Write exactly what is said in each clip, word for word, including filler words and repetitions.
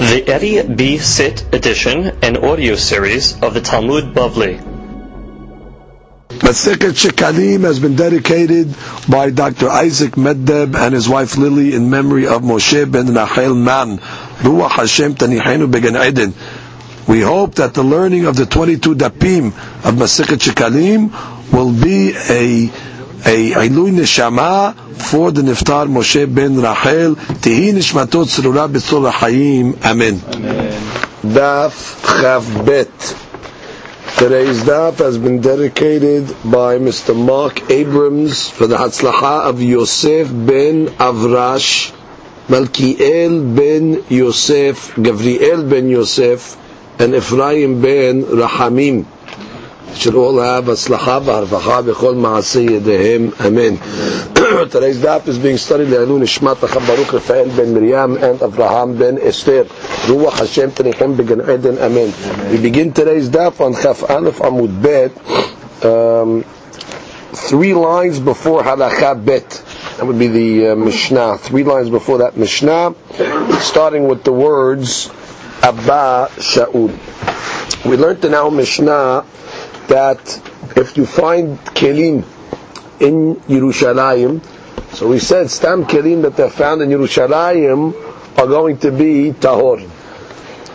The Eri B. Sit edition and audio series of the Talmud Bavli. Masechet Shekalim has been dedicated by Doctor Isaac Meddeb and his wife Lily in memory of Moshe ben Nachel Man. Ruach Hashem Tanihenu Began Eden. We hope that the learning of the twenty-two dapim of Masechet Shekalim will be a a Ilui Neshama for the Niftar Moshe ben Rachel. Tehi Nishmatot Tzurura B'Tzor HaChaim. Amen. Daf Chav Bet. Today's daf has been dedicated by Mister Mark Abrams for the Hatzlacha of Yosef ben Avrash, Malkiel ben Yosef, Gavriel ben Yosef, and Ephraim ben Rahamim. Should all have a slacha v'harvacha b'chol ma'aseh yedehem. Amen. Today's daf is being studied le'alu nishmat hacham Baruch Raphael ben Miriam and Avraham ben Esther. Ruach Hashem tenichem b'gan Eden. Amen. We begin today's daf on Chaf Alef Amud Bet, um, three lines before Halakha Bet. That would be the uh, Mishnah. Three lines before that Mishnah, starting with the words Abba Sha'ul. We learned in our Mishnah that if you find Kelim in Yerushalayim, so we said Stam Kelim that they're found in Yerushalayim are going to be Tahor.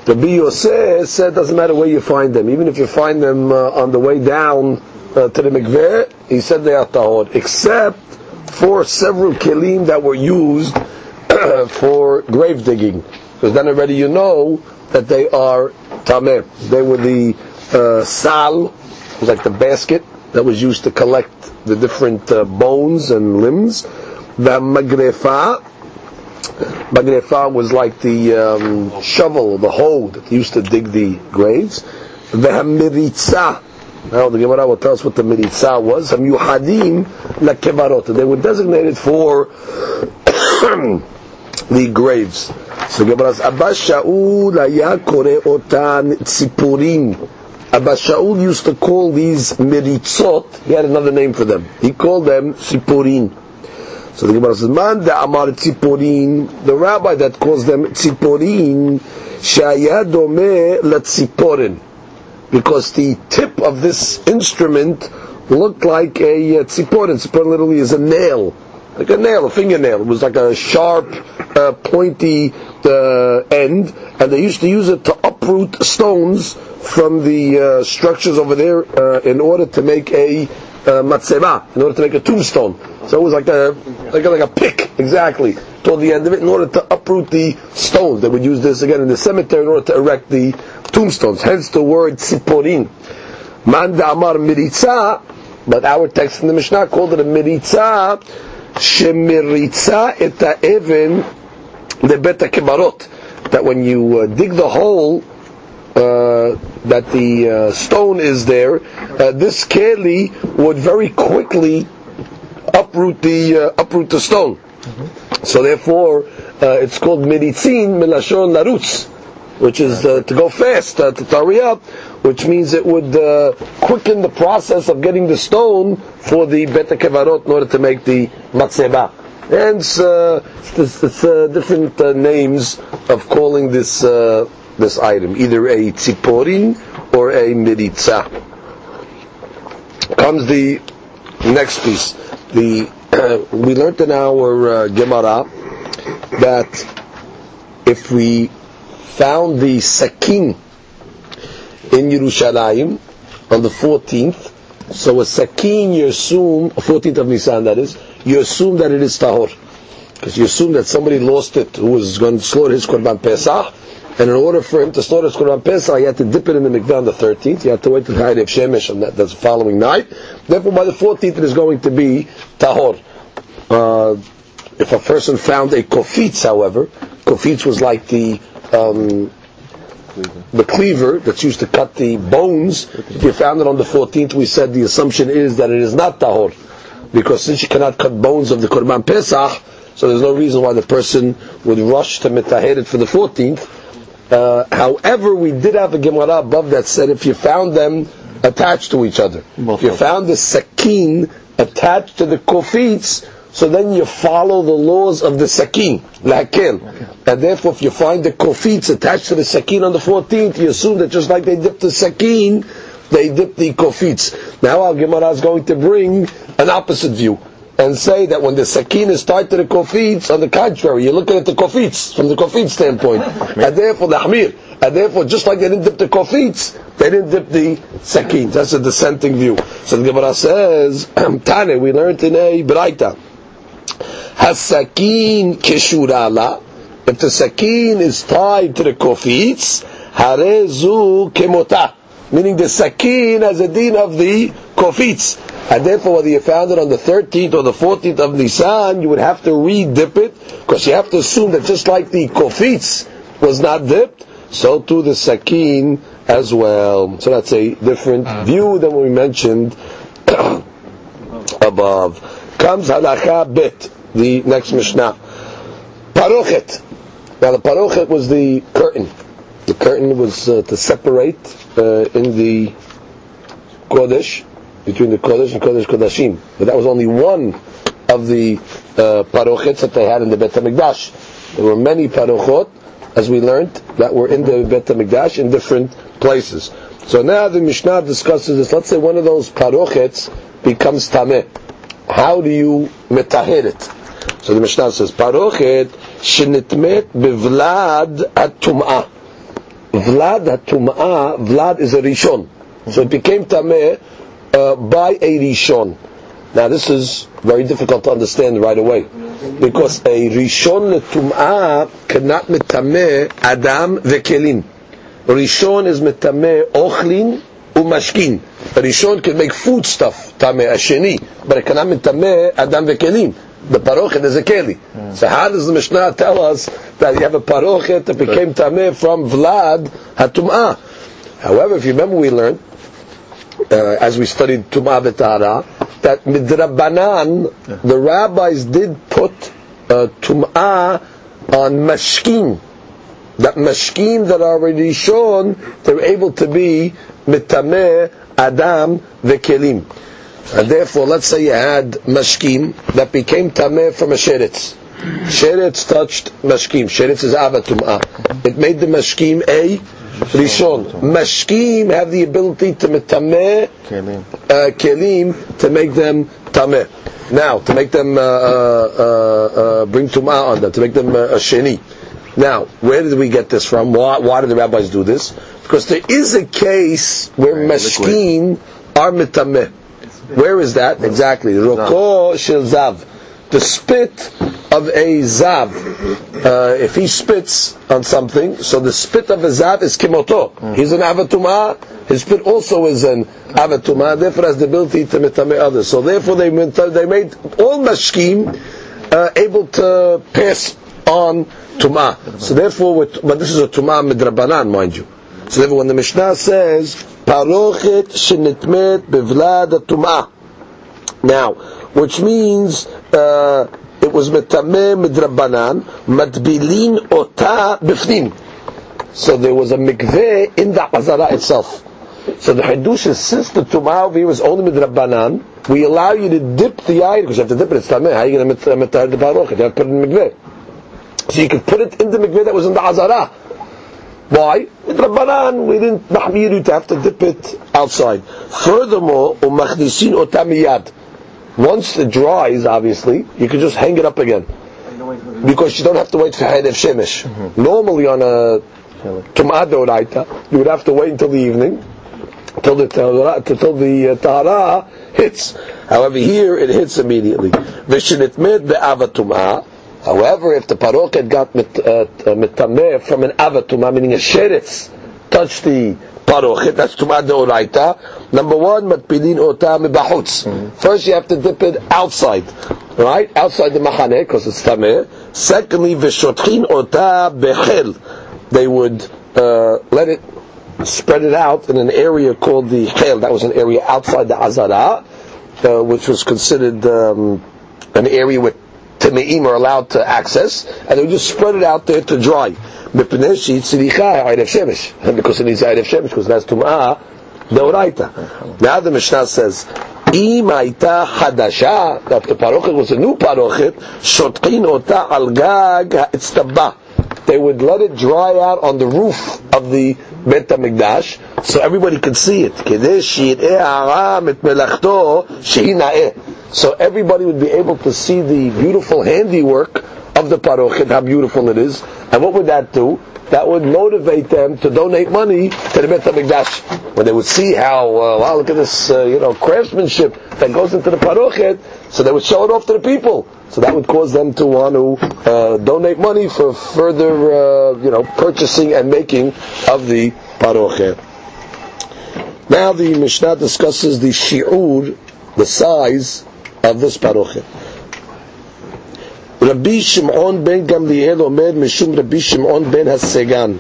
The Biyoseh said it doesn't matter where you find them, even if you find them uh, on the way down uh, to the Mikveh, he said they are Tahor, except for several Kelim that were used for grave digging, because then already you know that they are Tameh. They were the uh, Sal, it was like the basket that was used to collect the different uh, bones and limbs. The magrefa, magrefa was like the um, shovel, the hoe that used to dig the graves. The meritzah. Now the Gemara will tell us what the meritzah was. Hamyuhadim lakevarot. They were designated for the graves. So Gemara says, Abba Shaul haya kore otan tziporen. Abba Shaul used to call these meritzot, he had another name for them. He called them tziporen. So the Gemara says, Man de amar tziporen, the rabbi that calls them tziporen, shaya domeh latziporen, because the tip of this instrument looked like a tziporen. Tziporen literally is a nail, like a nail, a fingernail. It was like a sharp, uh, pointy uh, end, and they used to use it to uproot stones from the uh, structures over there uh, in order to make a uh, matzeva, in order to make a tombstone. So it was like a like a, like a pick, exactly, toward the end of it, in order to uproot the stones. They would use this again in the cemetery in order to erect the tombstones. Hence the word tziporen. Man da'amar meritzah, but our text in the Mishnah called it a meritzah, shemeritzah et ha'even de bet ha'kebarot, that when you uh, dig the hole, Uh, that the uh, stone is there, uh, this keli would very quickly uproot the uh, uproot the stone. Mm-hmm. So therefore, uh, it's called meritzin melashon larutz, which is uh, to go fast, uh, to hurry up, which means it would uh, quicken the process of getting the stone for the bet hakevarot in order to make the matzeba. Hence, uh, it's, it's uh, different uh, names of calling this. Uh, this item, either a tziporin or a meritzah. Comes the next piece. The uh, we learned in our uh, Gemara that if we found the Sakin in Yerushalayim on the fourteenth, so a Sakin you assume, fourteenth of Nisan that is, you assume that it is Tahor. Because you assume that somebody lost it who was going to slaughter his Korban Pesach, and in order for him to slaughter his Korban Pesach, he had to dip it in the Mikveh on the thirteenth. He had to wait till Chayav Shemesh on that, that's the following night. Therefore, by the fourteenth, it is going to be Tahor. Uh, if a person found a Kofitz, however, Kofitz was like the um, the cleaver that's used to cut the bones. If you found it on the fourteenth, we said the assumption is that it is not Tahor, because since you cannot cut bones of the Korban Pesach, so there's no reason why the person would rush to mitaher it for the fourteenth. Uh, however, we did have a Gemara above that said if you found them attached to each other, if you found the Sakin attached to the Kofitz, so then you follow the laws of the Sakin, Lahakel. And therefore, if you find the Kofitz attached to the Sakin on the fourteenth, you assume that just like they dipped the Sakin, they dipped the Kofitz. Now our Gemara is going to bring an opposite view and say that when the Sakin is tied to the Kofitz, on the contrary, you're looking at the Kofitz, from the Kofitz standpoint. And therefore, the Hamir. And therefore, just like they didn't dip the Kofitz, they didn't dip the Sakin. That's a dissenting view. So the Gemara says, Tane, we learned in a Braita, Hasakin Keshurala, if the Sakin is tied to the Kofitz, Harezu Kemota, meaning the Sakin has a din of the Kofitz. And therefore, whether you found it on the thirteenth or the fourteenth of Nisan, you would have to re-dip it, because you have to assume that just like the Kofitz was not dipped, so too the Sakin as well. So that's a different view than what we mentioned above. Comes Halakha Bet, the next Mishnah. Paruchet. Now the Paruchet was the curtain. The curtain was uh, to separate uh, in the Kodesh, between the Kodesh and Kodesh kodashim. But that was only one of the uh, parochets that they had in the Beit HaMikdash. There were many parochot, as we learned, that were in the Beit HaMikdash in different places. So now the Mishnah discusses this. Let's say one of those parochets becomes Tameh. How do you metaher it? So the Mishnah says, Parochet shenitmet bevlad atum'ah. Vlad atum'ah, Vlad is a Rishon. So it became Tameh Uh, by a Rishon. Now this is very difficult to understand right away, because a Rishon letum'ah cannot metameh Adam veKelim. Rishon is metameh Ochlin uMashkin. A Rishon can make food stuff tameh asheni, but it cannot metameh Adam veKelim. The parochet is a keli. Yeah. So how does the Mishnah tell us that you have a parochet that became tameh from Vlad hatum'ah? However, if you remember, we learned, Uh, as we studied Tum'ah v'Tahara, that Midrabbanan, the rabbis did put uh, Tum'ah on Mashkin. That Mashkin that are already shown, they're able to be Mitameh Adam v'Kelim. And therefore, let's say you had Mashkin that became Tameh from a Sheritz. Sheritz touched Mashkin. Sheritz is Av Tum'ah. It made the Mashkin a Rishon. Mashkim have the ability to metameh uh, kelim, to make them tameh. Now, to make them uh, uh, uh, bring tum'ah on them, to make them uh, a sheni. Now, where did we get this from? Why, why did the rabbis do this? Because there is a case where right, mashkim are metameh. Where is that? Exactly. Roko shel zav. The spit of a zav, uh, if he spits on something, so the spit of a zav is kimoto. He's an avatumah. His spit also is an avatumah. Therefore, has the ability to metameh others. So therefore, they they made all mashkim uh, able to pass on tumah. So therefore, with, but this is a tumah midrabanan, mind you. So therefore, when the Mishnah says parochet shenitmet bevlad tumah, now, which means uh, it was metameh midrabanan matbilin ota bifnim. So there was a mikveh in the Azara itself. So the hadush is, since the tumah over here was only midrabanan, we allow you to dip the ayah, because you have to dip it, it's tameh. How are you going to metameh the parochet? You have to put it in the mikveh. So you could put it in the mikveh that was in the Azara. Why? Midrabanan, we didn't mahmir you to have to dip it outside. Furthermore, umachdisin ota miyad. Once it dries, obviously, you can just hang it up again, because you don't have to wait for Hedef Shemesh. Mm-hmm. Normally on a Tum'ah Deoraita, you would have to wait until the evening, until the Tahara hits. However, here it hits immediately. Vishinitmed be'avatum'ah. However, if the parochet got mitameh uh, from an avatum'ah, meaning a sheretz, touched the parochet, that's tum'ah deoraita. Number one, matpilin ota mebachutz. First, you have to dip it outside, right? Outside the machaneh, because it's tameh. Secondly, v'shotchin ota bechel. They would uh, let it, spread it out in an area called the chel. That was an area outside the Azara, uh, which was considered um, an area where tameim are allowed to access, and they would just spread it out there to dry. Because it needs Ayrev Shemesh, because that's Tum'ah Deoraita. Now the Mishnah says, אם הייתה חדשה, דווקא פרוכת was a new פרוכת, שותחין אותה על גג האצטבה. They would let it dry out on the roof of the Beit HaMikdash, so everybody could see it. כדי שיראה העם את מלאכתו שהיא נאה. So everybody would be able to see the beautiful handiwork of the Paruchet, how beautiful it is. And what would that do? That would motivate them to donate money to the Beit HaMikdash. When they would see how, uh, wow, look at this, uh, you know, craftsmanship that goes into the Paruchet, so they would show it off to the people. So that would cause them to want to uh, donate money for further, uh, you know, purchasing and making of the Paruchet. Now the Mishnah discusses the shi'ur, the size of this Paruchet. Rabbi Shimon ben Gamliel omer mishum Rabbi Shimon ben Hasegan.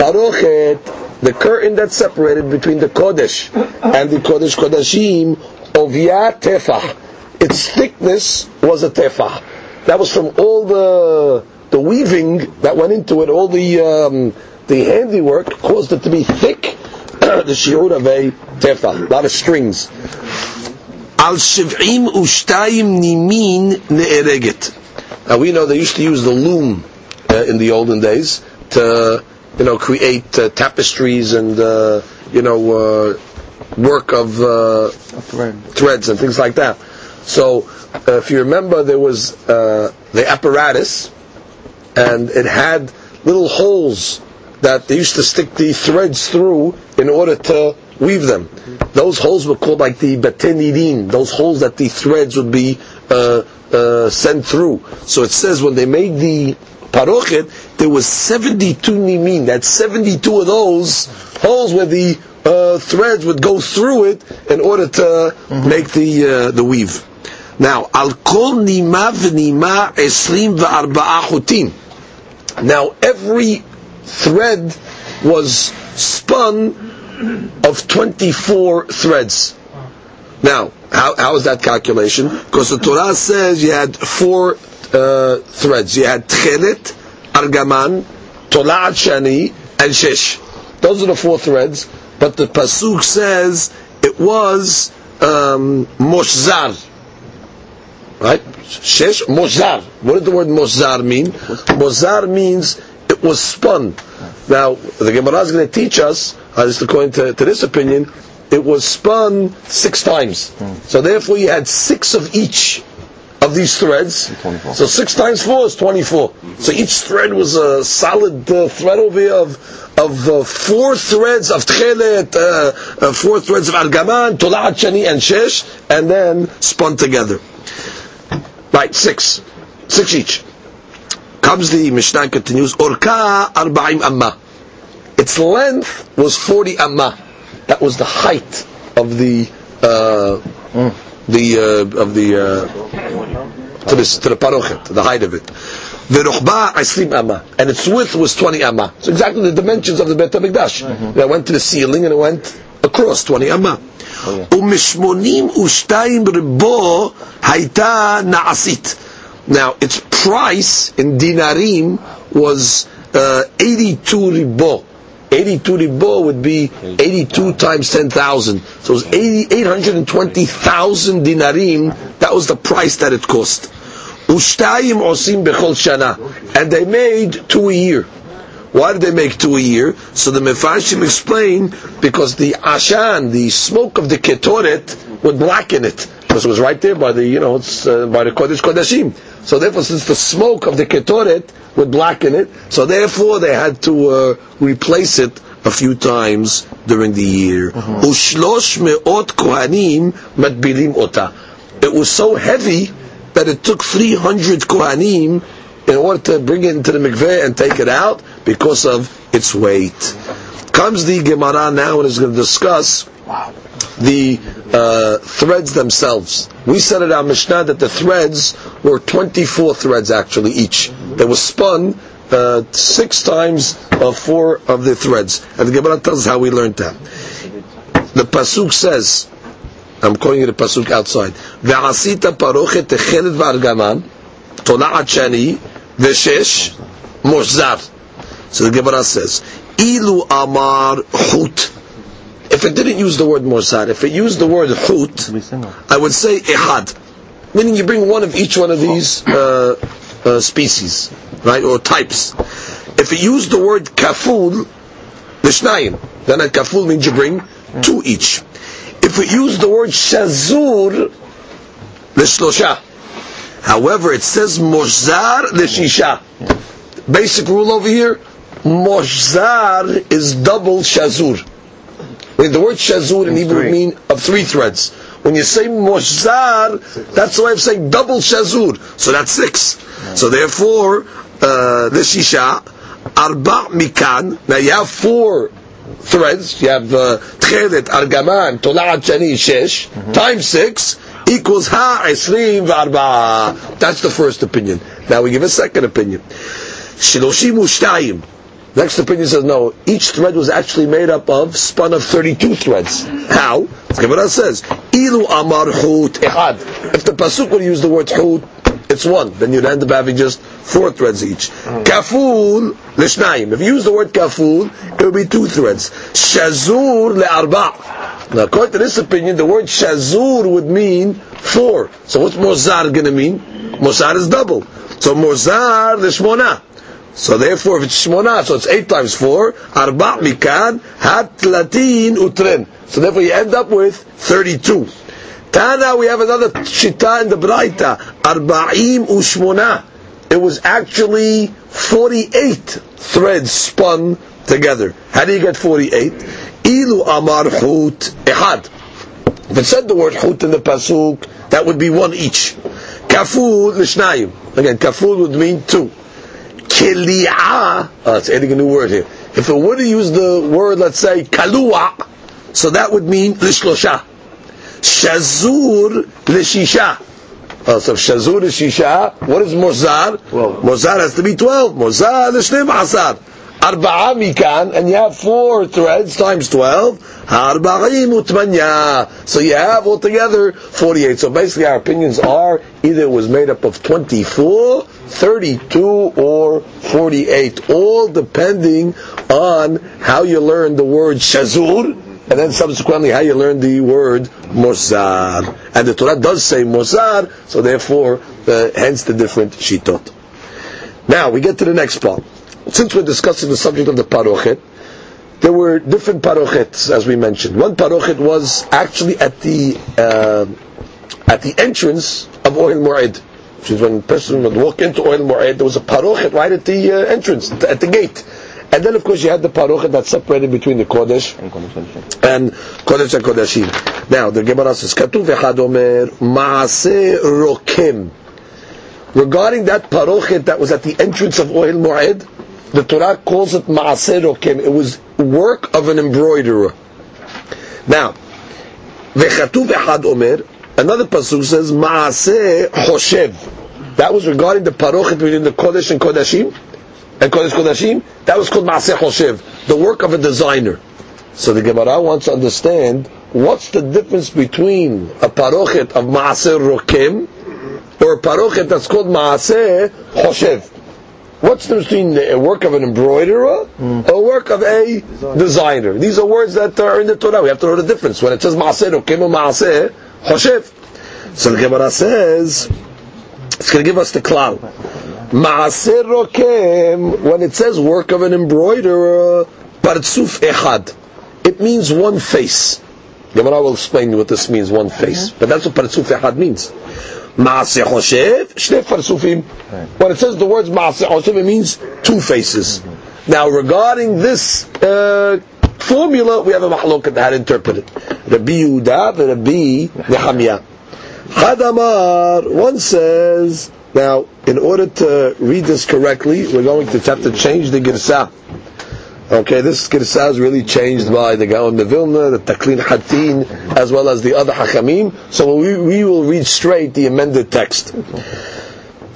Paruchet, the curtain that's separated between the Kodesh and the Kodesh kodashim, oviyat tefah. Its thickness was a tefah. That was from all the the weaving that went into it, all the um, the handiwork caused it to be thick. The shiur of a tefah, a lot of strings. Al shiv'im u'shtayim nimin ne'ereget. Now we know they used to use the loom uh, in the olden days to, you know, create uh, tapestries and, uh, you know, uh, work of uh, thread. threads and things like that. So, uh, if you remember, there was uh, the apparatus, and it had little holes that they used to stick the threads through in order to weave them. Those holes were called like the batenirin, those holes that the threads would be Uh, Uh, sent through. So it says when they made the Paruchet, there was seventy-two nimin. That's seventy-two of those holes where the uh, threads would go through it in order to mm-hmm. make the uh, the weave. Now, al kol nima v'nima esrim v'arba'ah chutim. Now, every thread was spun of twenty-four threads. Now, how, how is that calculation? Because the Torah says you had four uh, threads. You had Tchelet, Argaman, Tola'at Shani, and Shesh. Those are the four threads. But the Pasuk says it was um, Moshzar. Right? Shesh, Moshzar. What did the word Moshzar mean? Moshzar means it was spun. Now, the Gemara is going to teach us, uh, just according to, to this opinion, it was spun six times. Hmm. So therefore you had six of each of these threads. twenty-four. So six times four is twenty-four. So each thread was a solid uh, thread over here of, of uh, four threads of Tchelet, uh, uh, four threads of Argaman, Tola'at Shani and Shesh, and then spun together. Right, six. Six each. Comes the Mishnah, continues, Orka Arba'im Amma. Its length was forty Amma. That was the height of the uh, mm. the uh, of the uh, to this to the Paruchet, the height of it. The Ruchba Islim Amma, and its width was twenty Amma. So exactly the dimensions of the Beit HaMikdash. Mm-hmm. That went to the ceiling and it went across twenty Amma. Umishmonim ushtaim ribo hayta na'asit. Now its price in dinarim was uh, eighty-two ribo. eighty-two ribo would be eighty-two times ten thousand. So it was eight hundred twenty thousand dinarim. That was the price that it cost. Ushtayim osim bechol shana. And they made two a year. Why did they make two a year? So the Mefarshim explain, because the ashan, the smoke of the ketoret, would blacken it. Because it was right there by the, you know, it's, uh, by the Kodesh kodashim. So therefore, since the smoke of the ketoret would blacken it, so therefore they had to uh, replace it a few times during the year. Ushlosh me'ot kohanim matbilim ota. It was so heavy that it took three hundred kohanim in order to bring it into the Mikveh and take it out because of its weight. Comes the Gemara now and is going to discuss the uh, threads themselves. We said in our Mishnah that the threads were twenty-four threads actually each. They were spun uh, six times of four of the threads. And the Gemara tells us how we learned that. The Pasuk says, I'm calling it the Pasuk outside, Ve'asita paruchet techelet v'argaman tola'at shani ve'shesh moshzar. So the Gemara says, Ilu amar chut. if it didn't use the word morsad, if it used the word chut, I would say ehad, meaning you bring one of each one of these uh, uh, species, right, or types. If it used the word kaful, lishnayim, then a kaful means you bring two each. If it used the word shazur, lishlosha. However, it says morzar lishisha. Basic rule over here, morzar is double shazur. The word shazur in Hebrew would mean of three threads. When you say moshzar, that's the way of saying double shazur. So that's six. So therefore, uh, the shisha, arba mikan. Now you have four threads. You have tchelet, uh, argaman, tola'at shani, shesh. Times six equals ha esrim v'arba. That's the first opinion. Now we give a second opinion. Shiloshim u'shtayim. Next opinion says no, each thread was actually made up of, spun of thirty-two threads. How? The Gemara says, Ilu amar hut ehad. If the Pasuk would use the word hut, it's one. Then you'd end up having just four threads each. Kaful lishnayim. If you use the word kaful, it would be two threads. Shazur le'arba. Now according to this opinion, the word shazur would mean four. So what's morzar going to mean? Morzar is double. So morzar lishmona. So therefore, if it's shmona, so it's eight times four, arba mikan, hatlatin utren. So therefore you end up with thirty-two. Tana, we have another shita in the Braita, arba'im ushmona. It was actually forty-eight threads spun together. How do you get forty-eight? Ilu amar hut ehad. If it said the word hut in the pasuk, that would be one each. Kaful lishnayim. Again, kaful would mean two. Keli'ah, oh, it's adding a new word here. If it were to use the word, let's say, kalua, so that would mean lishlosha. Shazur lishisha. Oh, so if shazur lishisha, what is morzar? Morzar has to be twelve. Morzar lishnim asar. Arba'a mikan, and you have four threads times twelve. Arba'im utmanya. So you have altogether forty-eight. So basically our opinions are either it was made up of twenty-four, thirty-two, or forty-eight, all depending on how you learn the word shazur, and then subsequently how you learn the word morzar. And the Torah does say morzar, so therefore, uh, hence the different shitot. Now, we get to the next part. Since we're discussing the subject of the paruchet, there were different paruchets, as we mentioned. One paruchet was actually at the uh, at the entrance of Ohel Moed. Which is when a person would walk into Ohel Moed, there was a paruchet right at the uh, entrance, at the gate. And then, of course, you had the paruchet that separated between the Kodesh and Kodesh and Kodashim. Now, the Gemara says, Katuv echad omer, ma'aseh rokim. Regarding that paruchet that was at the entrance of Ohel Moed, the Torah calls it ma'aseh rokim. It was work of an embroiderer. Now, v'chatuv echad omer, another pasuk says ma'aseh choshev. That was regarding the paruchet between the Kodesh and Kodashim, and Kodesh kodashim. That was called ma'aseh choshev, the work of a designer. So the Gemara wants to understand what's the difference between a paruchet of ma'aseh rokim or a paruchet that's called ma'aseh choshev. What's the difference between a work of an embroiderer mm. or a work of a designer? These are words that are in the Torah. We have to know the difference. When it says ma'aseh rokim or ma'aseh choshev. So the Gemara says, it's going to give us the klal. Ma'aseh rokim, when it says work of an embroiderer, partsuf echad. It means one face. Gemara will explain what this means, one face. But that's what partsuf echad means. Ma'aseh choshev, shnei farsufim. When it says the words ma'aseh choshev, it means two faces. Now, regarding this uh, formula, we have a mahloket that had interpreted. Rabbi Yehuda and Rabbi Nehemiah. Chadamar, one says, now, in order to read this correctly, we're going to have to change the girsah. Okay, this girsah is really changed by the Gaon of Vilna, the Taklin Hatin, as well as the other Hachamim. So we, we will read straight the amended text.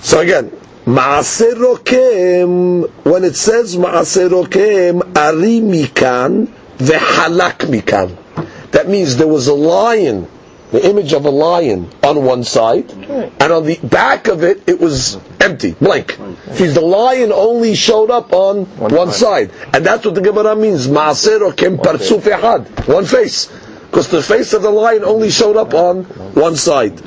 So again, Ma'aseh rokim, when it says Ma'aseh rokim, Ari mikan vehalak mikan. That means there was a lion the image of a lion on one side, and on the back of it, it was empty, blank. Because the lion only showed up on one side. And that's what the Gemara means, Ma'asero kem parsuf ehad, one face. Because the face of the lion only showed up on one side.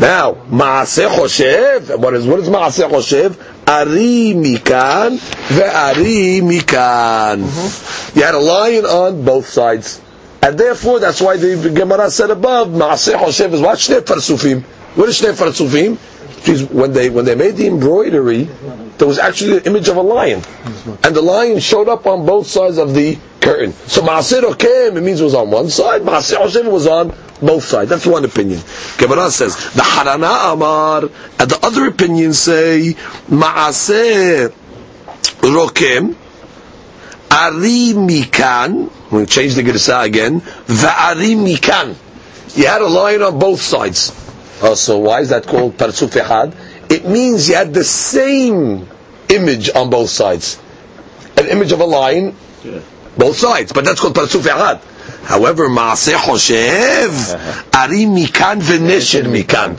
Now, Ma'aseh Choshev, what is, what is Ma'aseh Choshev? Ari Mikan ve'ari Mikan. Mm-hmm. You had a lion on both sides. And therefore, that's why the Gemara said above, Ma'aseh Choshev is what? Shnei Farsufim. What is Shnei Farsufim? When they, when they made the embroidery, there was actually the image of a lion. And the lion showed up on both sides of the curtain. So Ma'aseh Rokem, it means it was on one side. Ma'aseh Choshev was on both sides. That's one opinion. Gemara says the Harana Amar, and the other opinions say Maaseh Rokem Ari Mikan. I'm going to change the Gersa again. Va'ari Mikan. You had a lion on both sides. Oh, so why is that called Parsuf Echad? It means you had the same image on both sides. An image of a lion, both sides. But that's called Parsuf Echad. However, Maaseh Choshev, Ari Mikan V'Neshir Mikan.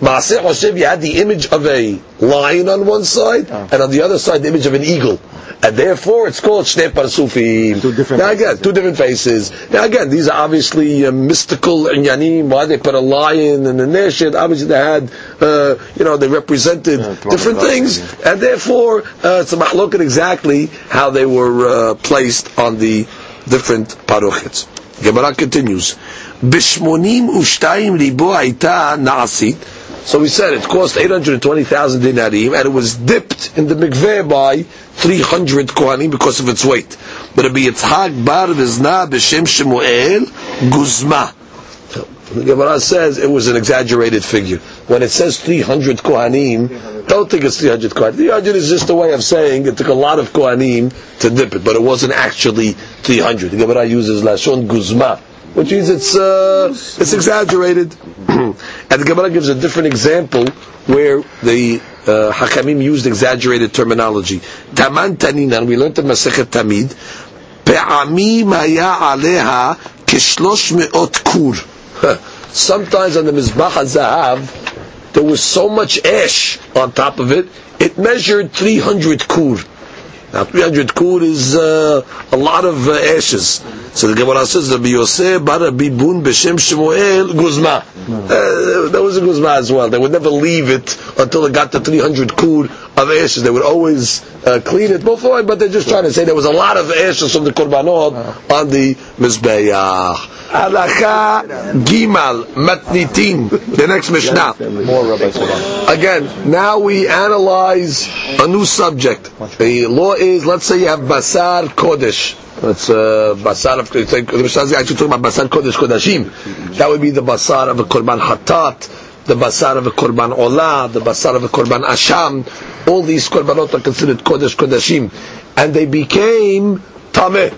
Maaseh Choshev, you had the image of a lion on one side, and on the other side, the image of an eagle. And therefore, it's called Shnei Parsufim. Two different now, again, faces. Two different faces. Now, again, these are obviously uh, mystical inyanim. Why they put a lion and a neshid? Obviously, they had, uh, you know, they represented yeah, different things. Yeah. And therefore, uh, it's a machlok at exactly how they were uh, placed on the different paruchets. Gemara continues. Bishmonim ushtaim ribo aita naasit. So we said it cost eight hundred twenty thousand dinarim, and it was dipped in the mikveh by three hundred kohanim because of its weight. But Rabbi Yitzhak bar Vizna b'shem Shemuel guzma. The Gemara says it was an exaggerated figure. When it says three hundred kohanim, don't think it's three hundred kohanim. three hundred is just a way of saying it took a lot of kohanim to dip it, but it wasn't actually three hundred. The Gemara uses lashon guzma, which means it's uh, it's exaggerated. And the Gemara gives a different example where the uh, Hakamim used exaggerated terminology. Taman Taninan, we learned the Masechet Tamid, pe'amim haya aleha kishlosh me'ot kur. Sometimes on the Mizbach HaZahav, there was so much ash on top of it, it measured three hundred kur. Now three hundred kur is uh, a lot of uh, ashes. So the Gemara says, Rabbi Yosef bar Rabbi Bun b'shem Shemuel guzma. Uh, there was a guzma as well. They would never leave it until it got to three hundred kur of ashes. They would always uh, clean it before, but they're just trying to say there was a lot of ashes from the korbanot on the Mizbeyach. Alakha Gimal Matnitin. The next Mishnah. Again, now we analyze a new subject. The law is, let's say you have Basar Kodesh. That's uh, Basar of the Mishnah is actually talking about Basar Kodesh kodashim. That would be the Basar of a Korban Hatat, the Basar of a Korban Ola, the Basar of a Korban Asham. All these Korbanot are considered Kodesh kodashim. And they became Tameh.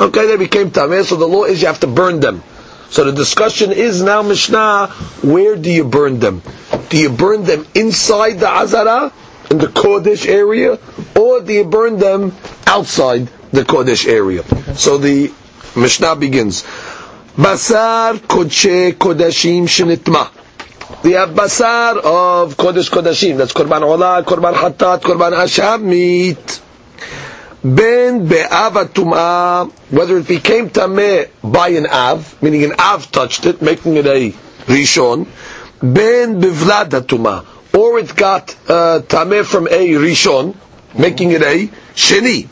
Okay, they became Tameh, so the law is you have to burn them. So the discussion is now, Mishnah, where do you burn them? Do you burn them inside the Azara, in the Kodesh area, or do you burn them outside the Kodesh area? So the Mishnah begins. Basar Kodesh Kodashim Shenitma. We have Basar of Kodesh Kodashim. That's Korban Ola, Korban Hatat, Korban Ashab, meat. Ben be'avatumah, whether it became tameh by an av, meaning an av touched it, making it a rishon, ben bevladatumah, or it got uh, tameh from a rishon, making it a sheni,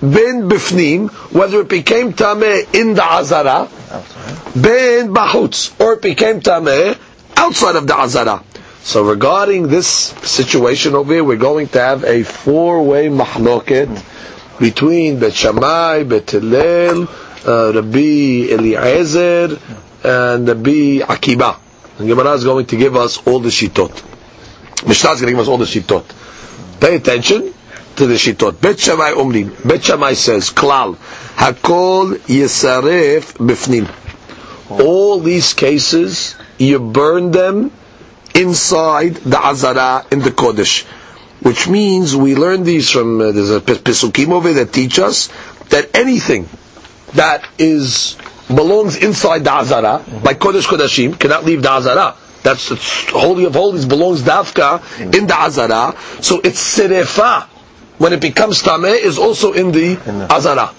ben bifnim, whether it became tameh in the azara, ben bachutz, or it became tameh outside of the azara. So regarding this situation over here, we're going to have a four-way mahloket between Bet Shamai, Bet Hillel, uh, Rabbi Eliezer, and Rabbi Akiba. And Gemara is going to give us all the shitot. Mishnah is going to give us all the shitot. Pay attention to the shitot. Bet Shamai Umrim. Bet Shamai says, Klal, Hakol Yisaref Bifnim. All these cases, you burn them inside the Azara in the Kodesh. Which means we learn these from uh, there's a Pesukim over that teach us that anything that is belongs inside the Azara, mm-hmm. by Kodesh kodashim, cannot leave the Azara. That's the Holy of Holies, belongs dafka mm-hmm. in the Azara. So it's Sirefa, when it becomes Tameh, is also in the Azara.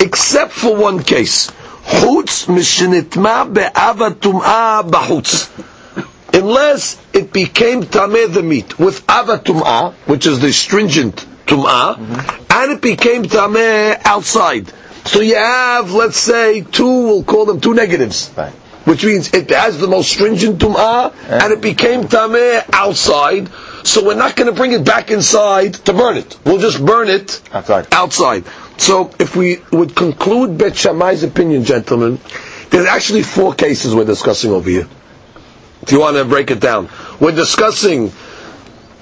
Except for one case. Chutz mishnitma be'avatum'a bachutz. Unless it became Tameh the meat, with avatum'a, which is the stringent tum'ah, mm-hmm. and it became Tameh outside. So you have, let's say, two, we'll call them two negatives. Right. Which means it has the most stringent tum'ah, yeah. and it became Tameh outside. So we're not going to bring it back inside to burn it. We'll just burn it outside. outside. So if we would conclude Bet Shammai's opinion, gentlemen, there's actually four cases we're discussing over here. If you want to break it down. We're discussing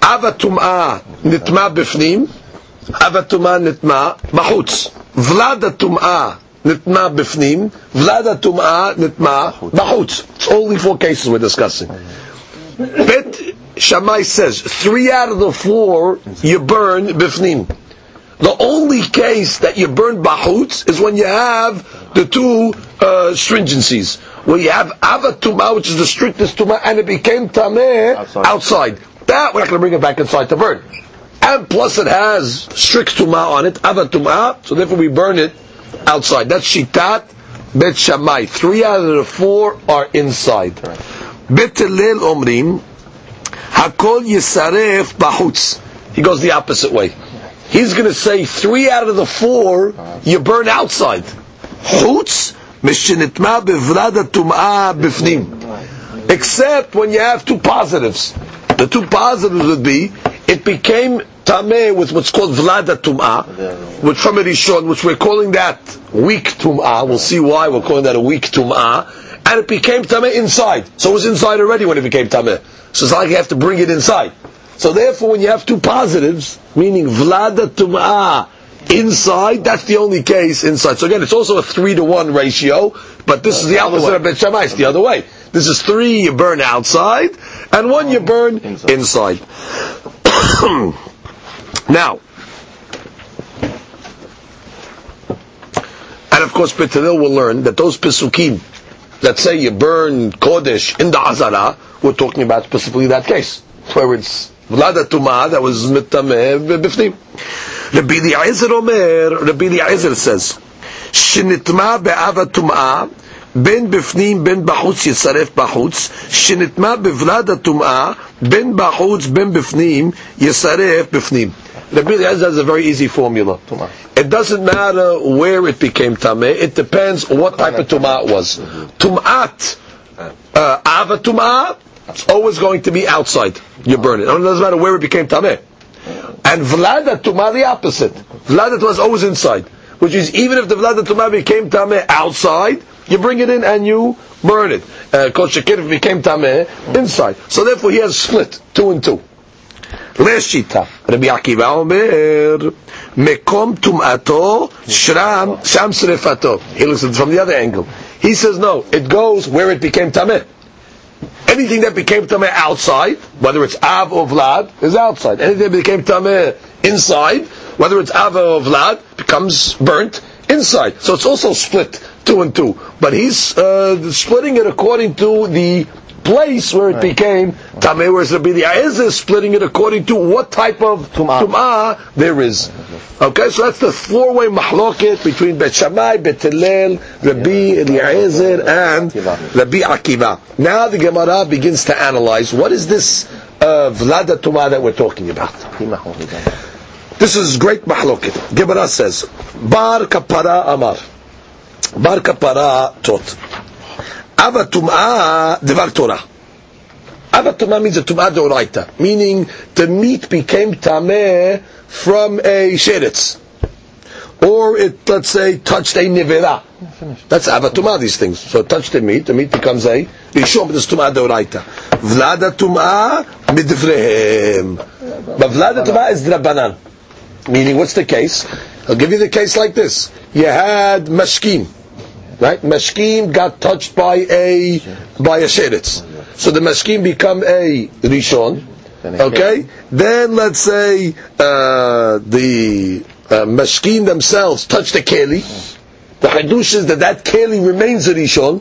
avatum'a nitma bifnim, avatum'a nitma bachutz, vladatum'a nitma bifnim, vladatum'a nitma bachutz. It's only four cases we're discussing. Bet Shammai says, three out of the four, you burn bifnim. The only case that you burn bachutz is when you have the two uh, stringencies. Where you have avatumah, which is the strictest tumah, and it became tameh outside. outside. That, we're not going to bring it back inside to burn. And plus it has strict tumah on it, avatumah, so therefore we burn it outside. That's shitat Bet Shammai. Three out of the four are inside. Right. Bet Hillel omrim, hakol yisaref bachutz. He goes the opposite way. He's going to say three out of the four, you burn outside. Chutz, mishnitma bevlada tum'a bifnim. Except when you have two positives. The two positives would be, it became tameh with what's called vlada tum'a, which from a Rishon, which we're calling that weak tum'a. We'll see why we're calling that a weak tum'a. And it became tameh inside. So it was inside already when it became tameh. So it's not like you have to bring it inside. So therefore, when you have two positives, meaning vlada tum'ah, inside, that's the only case inside. So again, it's also a three to one ratio, but this uh, is the opposite of Bet Shammai. It's the other way. This is three you burn outside, and one you burn inside. inside. Now, and of course, Bet Hillel will learn that those Pesukim that say you burn Kodesh in the Azara, we're talking about specifically that case, where it's Vlada Tumah, that was Mitameh Bifnim. Rabbi Eliezer Omer, Rabbi Eliezer says, Shinitma be'ava Tumah, ben Bifnim, ben Bachutz, Yisaref Bachutz, Shinitma be'vlada Tumah, ben Bachutz, ben Bifnim, Yisaref Bifnim. Rabbi Eliezer has a very easy formula. It doesn't matter where it became Tameh, it depends what type of Tumah it was. Tumat, uh, Ava Tumah, it's always going to be outside. You burn it. It doesn't matter where it became tameh. And vlada tumah, the opposite. Vlada tumah is always inside. Which is, even if the vlada tumah became tameh outside, you bring it in and you burn it. Because uh, shekir became tameh inside. So therefore he has split, two and two. L'shita, Rabbi Akiba omer, mekom tumato, shram, sham srefato. He looks at it from the other angle. He says, no, it goes where it became tameh. Anything that became tameh outside, whether it's Av or Vlad, is outside. Anything that became tameh inside, whether it's Av or Vlad, becomes burnt inside. So it's also split two and two. But he's uh, splitting it according to the place where it right. became tameh, whereas Rabbi Eliezer is splitting it according to what type of tum'ah there is. Okay, so that's the four-way mahloket between Bet Shammai, Bet Hillel, Rabbi Eliezer, and Rabbi Akiva. Now the Gemara begins to analyze, what is this uh, vlada tum'ah that we're talking about? This is great mahloket. Gemara says, Bar Kapara Amar. Bar Kapara taught. Ava tum'ah devar Torah. Ava tum'ah means a tum'ah deoraita, meaning the meat became tameh from a sheritz, or it, let's say, touched a nivera. That's ava tum'ah, these things. So it touched the meat, the meat becomes a rishon, but it's tum'ah deoraita. Vlada tum'ah midvrehem. But vlada tum'ah is drabbanan. Meaning, what's the case? I'll give you the case like this. You had mashkin. Right, mashkim got touched by a by a sheretz, so the mashkim become a rishon. Okay, then let's say uh, the uh, mashkim themselves touched the kelim. The Hadush is that that Keli remains a Rishon,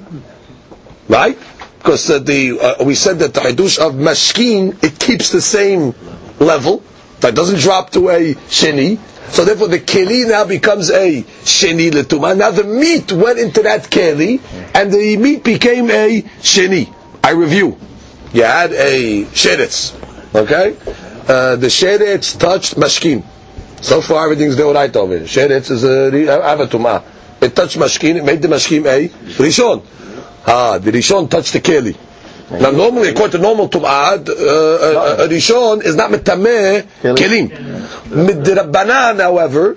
right? Because uh, the uh, we said that the Hadush of Mashkin, it keeps the same level, that doesn't drop to a Sheni. So therefore the Keli now becomes a Sheni L'tumah. Now the meat went into that Keli, and the meat became a Sheni. I review. You had a Sheritz, okay? Uh, the Sheretz touched Mashkin. So far everything's Deoraita over here. Sheretz is a, I have a Tumah. It touched Mashkin, it made the Mashkin a Rishon. Ah, the Rishon touched the Keli. Now normally, according to normal Tum'ah, uh, a, a Rishon is not Tameh, Kelim. With the Drabbanan, however,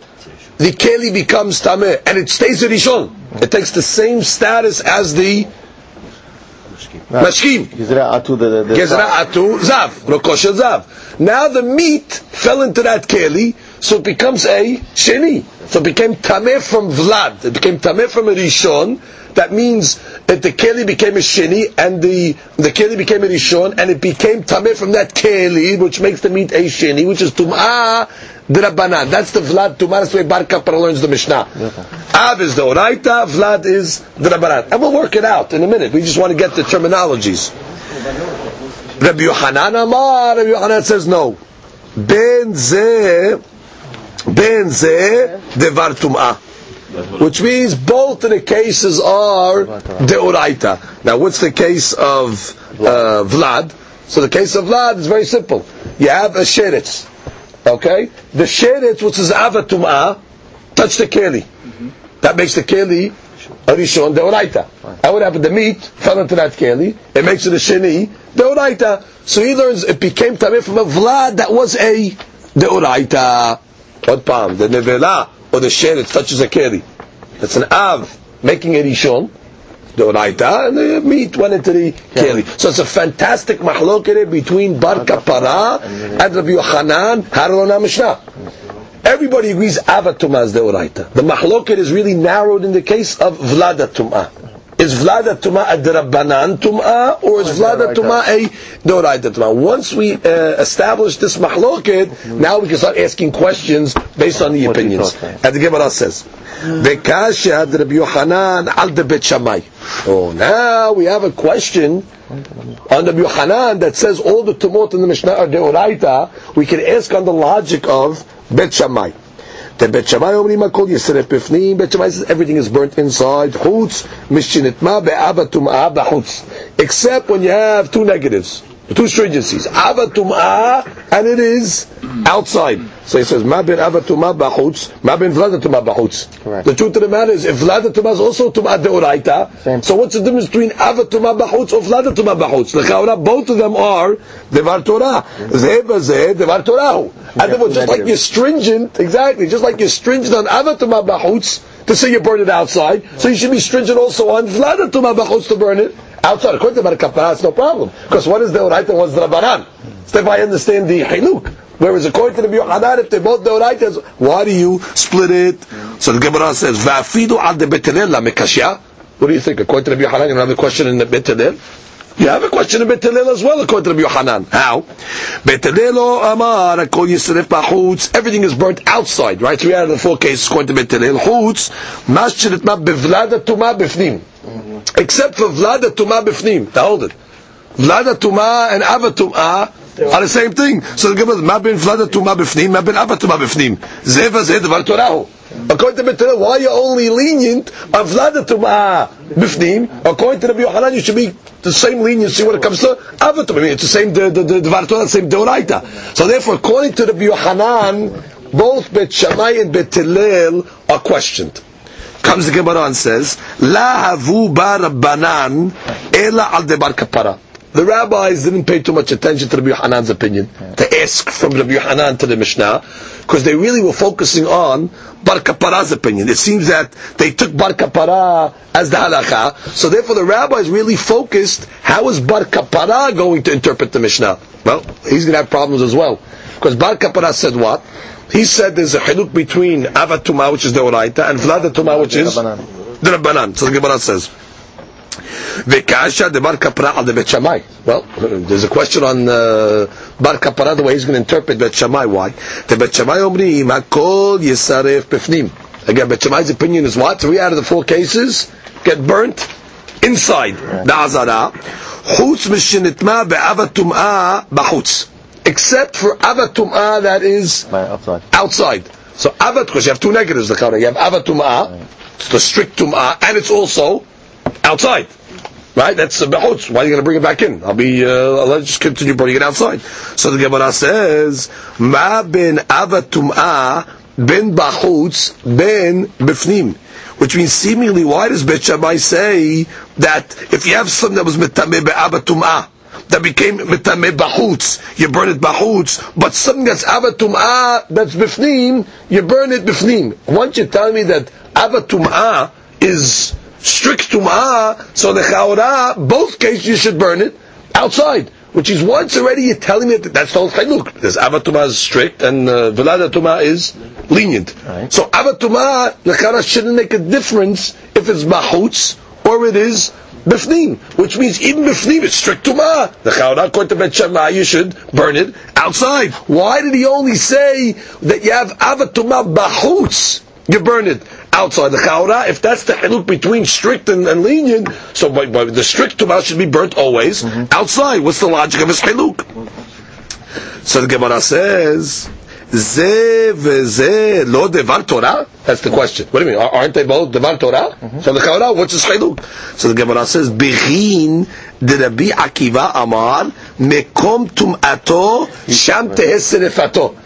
the Keli becomes Tameh, and it stays a Rishon. It takes the same status as the Mashkim. Gezerah atu the Gezerah atu zav rokoshet zav. Now the meat fell into that keli, so it becomes a sheni. So it became tameh from Vlad. It became tameh from a rishon. That means that the keli became a sheni, and the the keli became a rishon, and it became tameh from that keli, which makes the meat a sheni, which is tumah drabanan. That's the Vlad tumah. That's the way Bar Kapara learns the Mishnah. Av is the Oraita, Vlad is Drabbanan. And we'll work it out in a minute. We just want to get the terminologies. Rabbi Yochanan Amar, Rabbi Yochanan says no. Ben ze, ben ze, devar tum'ah. Which means both of the cases are Deoraita. Now what's the case of uh, Vlad? So the case of Vlad is very simple. You have a sheretz. Okay? The sheretz, which is ava tum'ah, touch the keli. That makes the keli a rishon deoraita. And what happened? The meat fell into that keli. It makes it a sheni deoraita. So he learns it became tameh from a vlad that was a deoraita. What palm? The nevela or the sheretz touches a keli. That's an av making a rishon deoraita, and the meat went into the keli. So it's a fantastic mahlokere between Bar Kapara and Rabbi Yochanan Harona Mishnah. Everybody agrees Avat Tum'ah is Deoraita. The Mahloket is really narrowed in the case of Vlad Tum'ah. Is Vlad Tum'ah a Drabbanan Tum'ah, or is Vlad Tum'ah a Deoraita Tum'ah? Once we uh, establish this Mahloket, now we can start asking questions based on the opinions. And the Gemara says, Vekashad Rabbi Yochanan al de Bet Shamai. Oh, now we have a question on Rabbi Yochanan that says all the Tumot in the Mishnah are Deoraita. We can ask on the logic of Bet Shamai. The Bet Shamai omrim hakol yisref bifnim. Bet Shamai says everything is burnt inside. Chutz mishinitma be'ava tum'ah b'chutz. Except when you have two negatives, two stringencies, ava tum'ah, and it is outside. So he says ma ben ava tum'ah b'chutz, ma ben vlada tum'ah b'chutz. The truth of the matter is, if vlada tum'ah is also tum'ah deoraita, so what's the difference between ava tum'ah b'chutz or vlada tum'ah b'chutz? Both of them are devar Torah. Zeh b'zeh devar Torahu. And then, just like you're stringent, exactly, just like you're stringent on Avat Tumah Bachutz to say you burn it outside, so you should be stringent also on Vlad Tumah Bachutz to burn it outside. According to Bar Kapara, it's no problem. Because one is Deoraita and one is Drabbanan. So if I understand the Hiluk. Whereas according to the Rabbi Yochanan, if they're both Deoraitas, why do you split it? So the Gemara says, Va'afidu al de Bet Hillel la mekashya. What do you think? According to the Rabbi Yochanan, you don't have a question in the Bet Hillel? You have a question in Bet Hillel as well, according to Rabbi Yochanan. How? Bet Hillel amar kol yisref b'chutz. Everything is burnt outside, right? Three out of the four cases according to Bet Hillel. Chutz mashiritma bevlada tumah b'fnim. Except for vlada tumah b'fnim. Now hold it. Vlada tumah and ava tumah are the same thing. So the Gemara, ma ben vlada tumah b'fnim, ma ben ava tumah b'fnim. Zeh v'zeh devar Torahu. According to Bet Hillel, why are you only lenient on Vlada Tum'ah Bifnim? According to Rabbi Yochanan, you should be the same leniency when it comes to Avat Tum'ah. I mean, it's the same the the the, the same Deoraita. So therefore, according to Rabbi Yochanan, both Bet Shammai and Bet Hillel are questioned. Comes the Gemara and says, La havu bar banan ela al de Bar Kapara. The rabbis didn't pay too much attention to Rabbi Yochanan's opinion, to ask from Rabbi Yochanan to the Mishnah, because they really were focusing on Bar Kapara's opinion. It seems that they took Bar Kapara as the halakha, so therefore the rabbis really focused, how is Bar Kapara going to interpret the Mishnah? Well, he's going to have problems as well, because Bar Kapara said what? He said there's a haluk between Avat Tumah, which is the Oraita, and Vlad Tumah, which is the Rabbanan. So the Gemara says, Vekasha de Bar Kapara al de Bet Shamai. Well, there's a question on uh, Bar Kapara, the way he's going to interpret Bet Shamai. Why? The Bet Shamai omrim hakol yisaref b'fnim. Again, Bet Shammai's opinion is what? Three out of the four cases get burnt inside the Azara. Except for Avat Tum'ah that is outside. outside. So Avat, because you have two negatives, you have Avat Tum'ah, it's the strict Tum'ah, and it's also outside. Right? That's the Bachutz. Why are you going to bring it back in? I'll be, uh, I'll just continue bringing it outside. So the Gemara says, Ma ben Avat Tum'ah ben Bachutz ben Bifnim. Which means seemingly, why does Bet Shammai say that if you have something that was Metameh be'Avat Tum'ah, that became Metameh Bachutz, you burn it Bachutz, but something that's Avat Tum'ah, that's Bifnim, you burn it Bifnim. Once you tell me that Avat Tum'ah is strict Tum'ah, so the Chaura, both cases you should burn it outside. Which is once already you're telling me that that's the whole Chiluk. Because Avat Tum'ah is strict and uh, Vlad Tum'ah is lenient. Right. So Avat Tum'ah, the Chaura shouldn't make a difference if it's Bachutz or it is Bifnim, which means even Bifnim is strict Tum'ah. The Chaura, according to Bet Shammai, you should burn it outside. Why did he only say that you have Avat Tum'ah Bachutz, you burn it outside? The Chaura, if that's the Chiluk between strict and, and lenient, so by, by the strict Tum'ah should be burnt always mm-hmm. outside. What's the logic of his Chiluk? So the Gemara says, Ze v'ze lo devar Torah? That's the question. What do you mean? Aren't they both devar Torah? Mm-hmm. So the Chaura, what's his Chiluk? So the Gemara says, Bichin de Rabbi Akiva Amar Mekom Tum'ato Sham Teheserifato.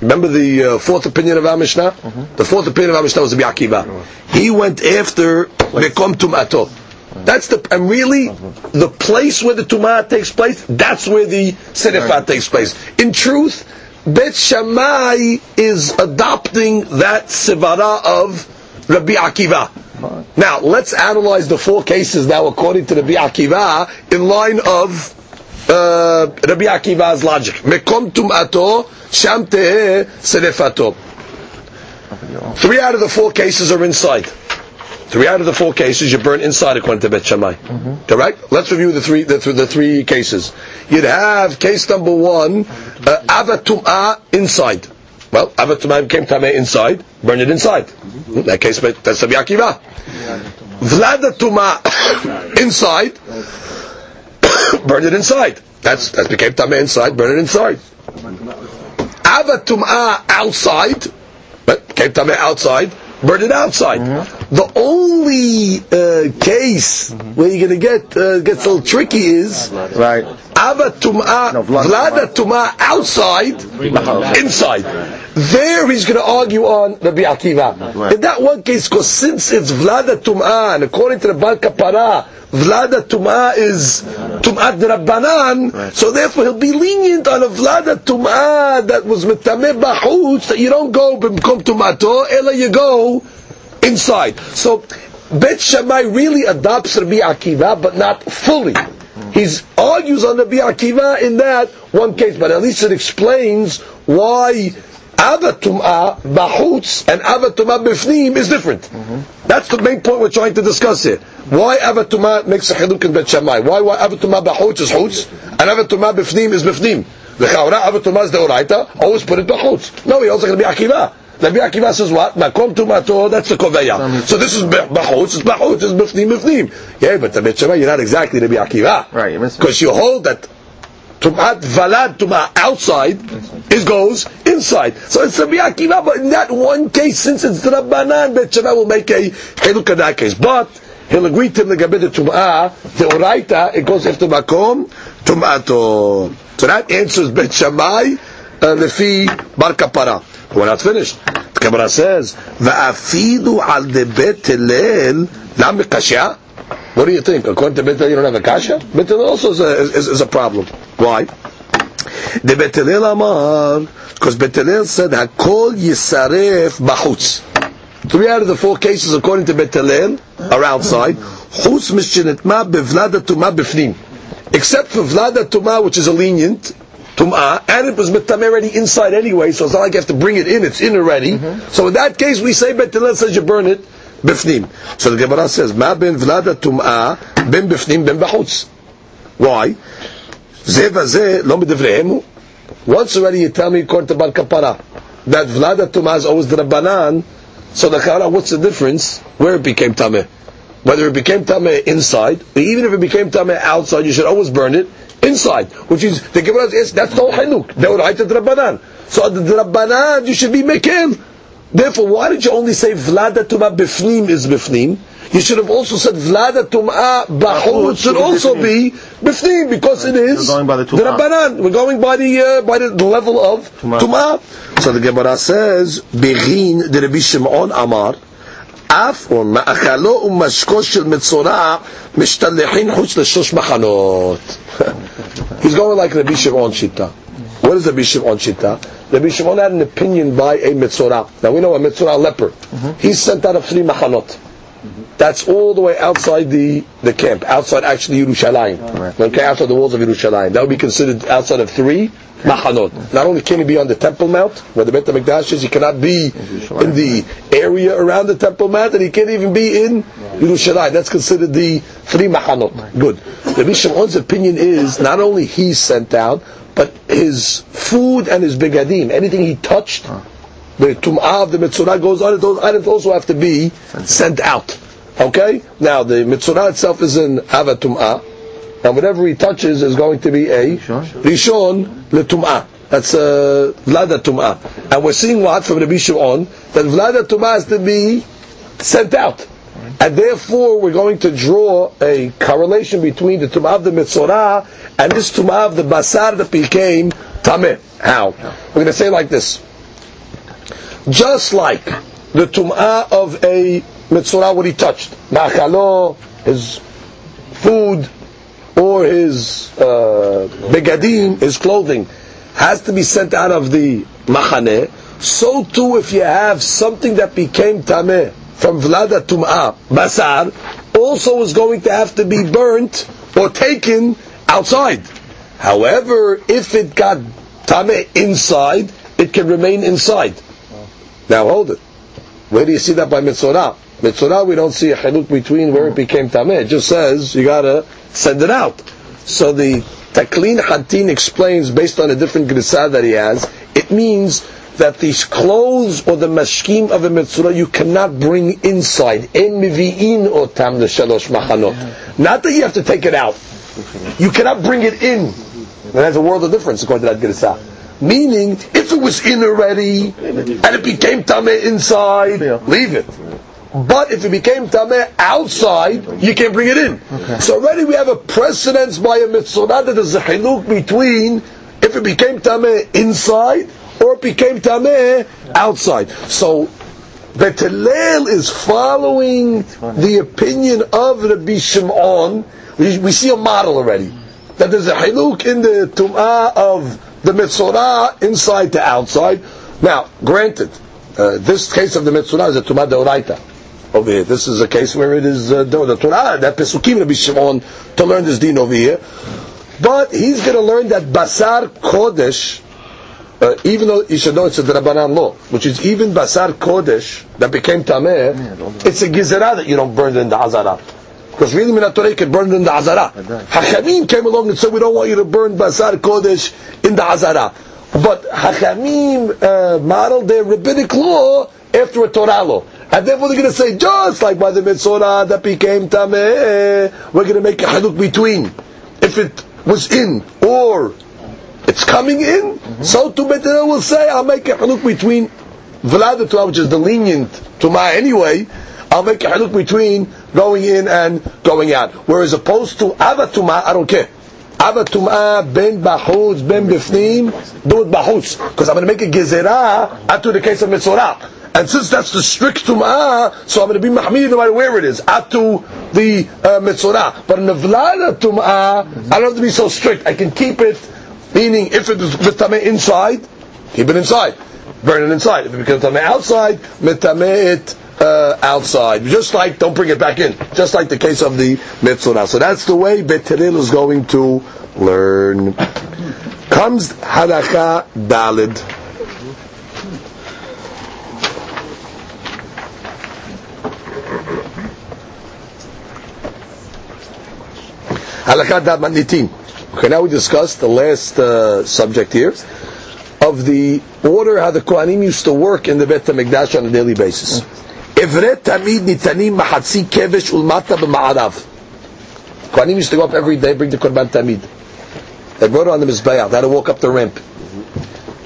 Remember the uh, fourth opinion of our Mishnah? Mm-hmm. The fourth opinion of our Mishnah was Rabbi Akiva. He went after Mekom Tum'ato. That's the, and really, the place where the Tum'ah takes place, that's where the Serifah takes place. In truth, Bet Shammai is adopting that Sivara of Rabbi Akiva. Now, let's analyze the four cases now according to Rabbi Akiva in line of Uh, Rabbi Akiva's logic. Mekom tum'ato, sham te'eh serefato. Three out of the four cases are inside. Three out of the four cases you burn inside according to Bet Shammai. Mm-hmm. Correct? Let's review the three the, the three cases. You'd have case number one, Avat Tum'ah inside. Well, Avat Tum'ah became Tameh inside, burn it inside. In that case, that's Rabbi Akiva. Vlad Tum'ah inside, burn it inside. That's that became Tameh inside, burn it inside. Avat Tum'ah outside, but became Tameh outside, burn it outside. Mm-hmm. The only uh, case mm-hmm. where you're going to get uh, gets a little tricky is right. Avat Tum'ah, no, Vlada Tum'ah outside, inside. There he's going to argue on Rabbi Akiva. Right. In that one case, because since it's Vlada Tum'ah, and according to the Bar Kapara, Vlada Tum'ah is Tum'at Drabbanan, right. So therefore he'll be lenient on a Vlada Tum'ah that was Metameh Bachutz, that you don't go Bimkom Tum'ato, Ela you go inside. So Bet Shammai really adopts Rabbi Akiva, but not fully. He argues on Rabbi Akiva in that one case, but at least it explains why Avat Tum'ah Bachutz and Avat Tum'ah Bifnim is different. Mm-hmm. That's the main point we're trying to discuss here. Why Avat Tum'ah makes a Chiluk in Bet Shammai? Why why Avat Tum'ah Bachutz is Chutz and Avat Tum'ah Bifnim is Bifnim? The Chaura Avat Tum'ah is Deoraita, always put it Bachutz. No, he also going to be Akiva. Rabbi Akiva says what? Makom Tum'ato, that's the Koveya. So this is Bachutz, it's Bachutz, it's Bifnim, Bifnim. Yeah, but the Bet Shammai, you're not exactly Rabbi Akiva. Right. Because you hold that Tum'at Valad Tum'ah outside, it goes inside. So it's Rabbi Akiva, but in that one case, since it's Rabbanan, Bet Shammai will make a Chiluk in that case. But he'll agree to him the Gabed Tum'ah, the Oraita, it goes after Makom Tum'ato. So that answers Bet Shammai, Lefi Bar Kapara. We're not finished. The Gemara says, "Va'afidu al de Bet Hillel lam kasha." What do you think? According to Bet Hillel, you don't have a kasha. Bet Hillel also is a, is, is a problem. Why? The Bet Hillel amar, because Bet Hillel said, "Hakol yisaref bachutz." Three out of the four cases, according to Bet Hillel, are outside. Chutz mishnitma bevlada tumah bifnim, except for vlada tumah, which is a lenient Tum'ah, and it was Metameh already inside anyway, so it's not like you have to bring it in, it's in already. Mm-hmm. So in that case, we say, Bet Hillel says you burn it, Bifnim. So the Gemara says, Ma ben Vlada Tum'ah, ben Bifnim, ben Bachutz. Why? Ze v'ze lo midivrehemu. Once already you tell me, according to Bar Kapara, that Vlada Tum'ah is always the Rabbanan, So the Kara, what's the difference where it became Tameh? Whether it became Tameh inside, even if it became Tameh outside, you should always burn it inside. Which is, the Gemara says, that's no Hinuk. Deoraita Drabbanan. So at the Drabbanan, you should be Mekel. Therefore, why did you only say Vlad Tumah Bifnim is Bifnim? You should have also said Vlad Tumah Bachutz should also be Bifnim, because it is the Rabbanan. We're going by the uh, by the level of Tumah. So the Gemara says Begin the Rabbi Shimon Amar Af or Ma'achalo Umashkosh Shel Mitzorah Mishtalehin Chutz L'Shosh Machanot. He's going like Rabbi Shimon Shita. What is Rabbi Shimon Shita? Rabbi Shimon had an opinion by a Mitzorah. Now we know a Mitzorah leper. Mm-hmm. He's sent out of three Machanot. Mm-hmm. That's all the way outside the, the camp, outside actually Yerushalayim. Mm-hmm. Okay, outside the walls of Yerushalayim. That would be considered outside of three Machanot. Mm-hmm. Not only can he be on the Temple Mount, where the Beit HaMikdash is, he cannot be in, in the area around the Temple Mount, and he can't even be in yeah. Yerushalayim. That's considered the three Machanot. Mm-hmm. Good. Rabbi Shimon's opinion is, not only he's sent out, but his food and his begadim, anything he touched, huh. the tum'ah of the Mitzorah goes on, and those items also have to be sent out. Okay? Now, the Mitzorah itself is in Ava Tum'ah, and whatever he touches is going to be a Rishon letum'ah. That's uh, Vlada Tum'ah. And we're seeing what from Rabbi Shimon, that Vlada Tum'ah has to be sent out. And therefore, we're going to draw a correlation between the Tum'ah of the Mitzorah and this Tum'ah of the Basar that became Tameh. How? We're going to say it like this. Just like the Tum'ah of a Mitzorah, what he touched, Ma'achalo, his food, or his uh, Begadim, his clothing, has to be sent out of the Machaneh, so too if you have something that became Tameh, from Vlada Tum'ah, Basar, also is going to have to be burnt or taken outside. However, if it got Tameh inside, it can remain inside. Now hold it. Where do you see that by Mitzorah? Mitzorah, we don't see a chiluk between where it became Tameh. It just says, you gotta send it out. So the Taklin Hatin explains, based on a different grisah that he has, it means that these clothes or the mashkim of a Mitzorah you cannot bring inside. En mivi'in otam l'shalosh machanot. Not that you have to take it out. You cannot bring it in. And that's a world of difference according to that Gersa. Meaning, if it was in already, and it became Tameh inside, leave it. But if it became Tameh outside, you can't bring it in. Okay. So already we have a precedence by a Mitzorah that there's a chiluk between if it became Tameh inside, or it became Tameh outside. So, Bet Hillel is following the opinion of Rabbi Shimon. We, we see a model already. That there's a Hiluk in the Tum'ah of the Mitzorah, inside to outside. Now, granted, uh, this case of the Mitzorah is a Tum'ah Deoraita. Over here. This is a case where it is uh, the Torah, that Pesukim Rabbi Shimon, to learn this din over here. But he's going to learn that Basar Kodesh, Uh, even though you should know it's a Drabbanan law, which is even Basar Kodesh that became Tameh, yeah, it's a Gizerah that you don't burn it in the Azara. Because really Minatorah you can burn it in the Azara. Hachamim came along and said, we don't want you to burn Basar Kodesh in the Azara. But Hachamim uh, modeled their rabbinic law after a Torah law. And therefore they're going to say, just like by the Mitzorah that became Tameh, we're going to make a Haduk between. If it was in, or it's coming in, mm-hmm. so to Bet Hillel will say, I'll make a haluk between Vlad Tumah, which is the lenient Tumah anyway, I'll make a haluk between going in and going out. Whereas opposed to Ava Tumah, I don't care. Ava Tumah, Ben Bachutz, Ben Bifnim, do it Bachutz. Because I'm going to make a Gezerah after the case of Mitzorah. And since that's the strict Tum'ah, so I'm going to be Mahmid no matter where it is, up to the uh, Mitzorah. But in the Vlad Tum'ah, I don't have to be so strict. I can keep it. Meaning, if it is Tameh inside, keep it inside. Burn it inside. If it becomes Tameh outside, Tameh it uh, outside. Just like, don't bring it back in. Just like the case of the Mitzorah. So that's the way Bet Hillel is going to learn. Comes Halakha Dalid. Halakha Dalid Manitim. Okay, now we discussed the last uh, subject here of of the order how the Kohanim used to work in the Beit HaMikdash on a daily basis. Evret tamid nitanim mahatzi kevesh ulmata b'ma'arav. Kohanim used to go up every day, bring the Korban Tamid. They brought it on the Mizbeyach. They had to walk up the ramp.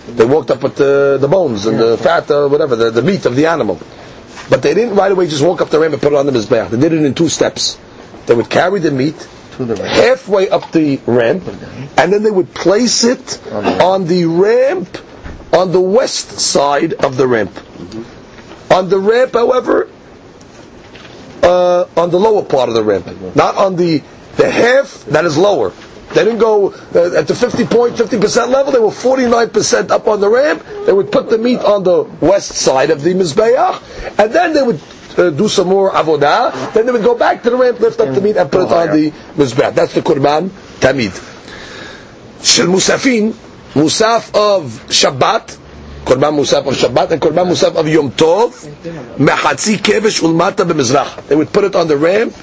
They walked up with the, the bones and the fat, or whatever, the, the meat of the animal. But they didn't right away just walk up the ramp and put it on the Mizbeyach. They did it in two steps. They would carry the meat halfway up the ramp, and then they would place it on the ramp on the west side of the ramp. On the ramp, however, uh, on the lower part of the ramp, not on the the half that is lower. They didn't go uh, at the fifty point, fifty percent level. They were forty-nine percent up on the ramp. They would put the meat on the west side of the Mizbeach, and then they would Uh, do some more avodah, then they would go back to the ramp, lift up the meat, and put it on the mizbeach. That's the Qurban Tamid. Shel Musafin, Musaf of Shabbat, Qurban Musaf of Shabbat, and Qurban Musaf of Yom Tov, Mehatzi Kevesh Ulmata B'Mizrach. They would put it on the ramp,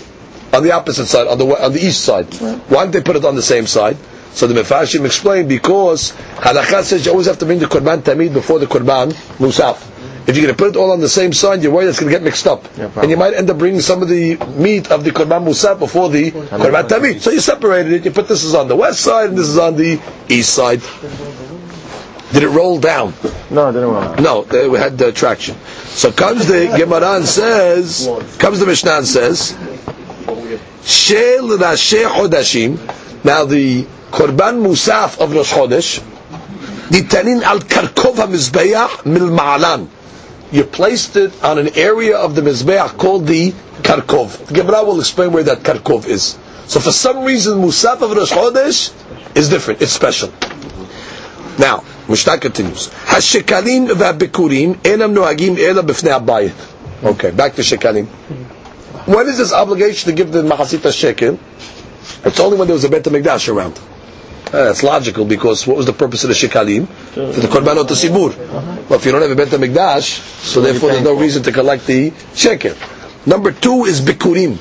on the opposite side, on the on the east side. Why didn't they put it on the same side? So the Mefarshim explained, because Halakha says you always have to bring the Qurban Tamid before the Qurban Musaf. If you're going to put it all on the same side, you're worried it's going to get mixed up. Yeah, and you might end up bringing some of the meat of the Korban Musaf before the Korban Tamid. So you separated it, you put this is on the west side and this is on the east side. Did it roll down? No, it didn't roll down. No, they had the traction. So comes the Gemaran says, comes the Mishnah and says, Shel Rashe Chodashim, now the Korban Musaf of Rosh Chodesh, Nitanin al Karkov HaMizbeach Mil Ma'alan. You placed it on an area of the Mizbeach called the Karkov. The Gemara will explain where that Karkov is. So for some reason, Musaf of Rosh Chodesh is different. It's special. Now, Mishnah continues. HaShekalim v'habikurim enam nohagim ela b'fnei habayit. Okay, back to Shekalim. When is this obligation to give the Mahasita Shekel? It's only when there was a Beit HaMikdash around. Uh, that's logical, because what was the purpose of the Shekalim? For the Korbanot to Sibur. Well, if you don't have a Beit HaMikdash, so therefore there's no reason to collect the Shekel. Number two is Bikurim.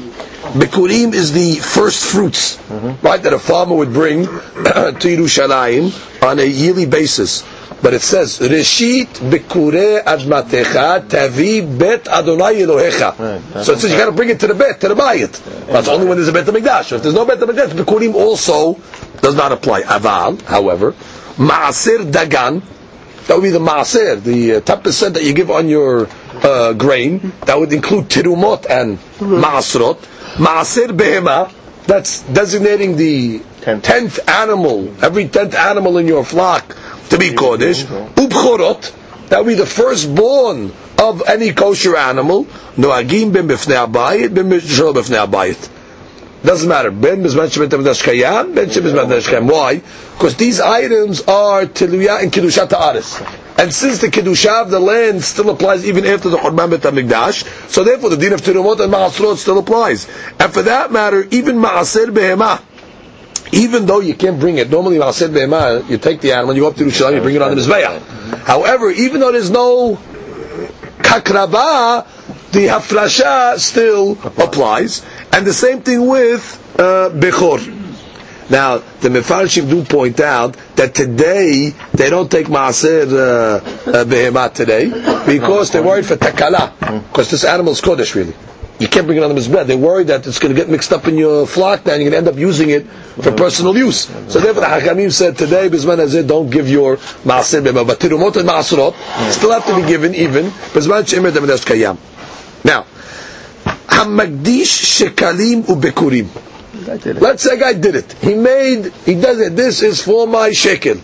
Bikurim is the first fruits, right, that a farmer would bring to Yerushalayim on a yearly basis. But it says, Reshit Bikureh Admatecha Tavi Bet Adonai Elohecha. So it says you got to bring it to the Bet, to the Bayit. That's only when there's a Beit HaMikdash. If there's no Beit HaMikdash, Bikurim also does not apply. Aval, however, Ma'asir Dagan, that would be the Ma'asir, the ten percent that you give on your uh, grain, that would include Tirumot and Ma'asrot. Ma'asir Behema, that's designating the tenth animal, every tenth animal in your flock to be Kodesh. Ubchorot, that would be the firstborn of any kosher animal. Noagim ben b'fnei abayit, ben b'shol b'fnei abayit. Doesn't matter. Ben b'zman shebet amdash kayam, ben shebizman amdash kayam. Why? Because these items are Tiluya and Kiddushat Ha'aretz. And since the Kiddusha of the land still applies even after the Korban Beit HaMikdash, so therefore the Din of Tirumot and Ma'asrot still applies. And for that matter, even Ma'aser Behemah, even though you can't bring it, normally Ma'aser Behemah, you take the animal, you go up to Yerushalayim, you bring it on the Mizbeach. However, even though there's no Kakraba, the Hafrasha still applies. And the same thing with uh, Bechor. Now, the Mefarshim do point out that today, they don't take Ma'aser uh, uh, Behemah today, because they're worried for Takala, because this animal is Kodesh really. You can't bring it on the Mizbeach. They're worried that it's going to get mixed up in your flock, and you're going to end up using it for personal use. So therefore the Hakamim said today, Bizman Hazir, don't give your Ma'aser Behemah. But Tirumot and Ma'aserot still have to be given even, Bizman She'emet HaMedash Kayam. Now, HaMagdish Shekalim Ubekurim. Let's say a guy did it. He made, he does it, this is for my shekel.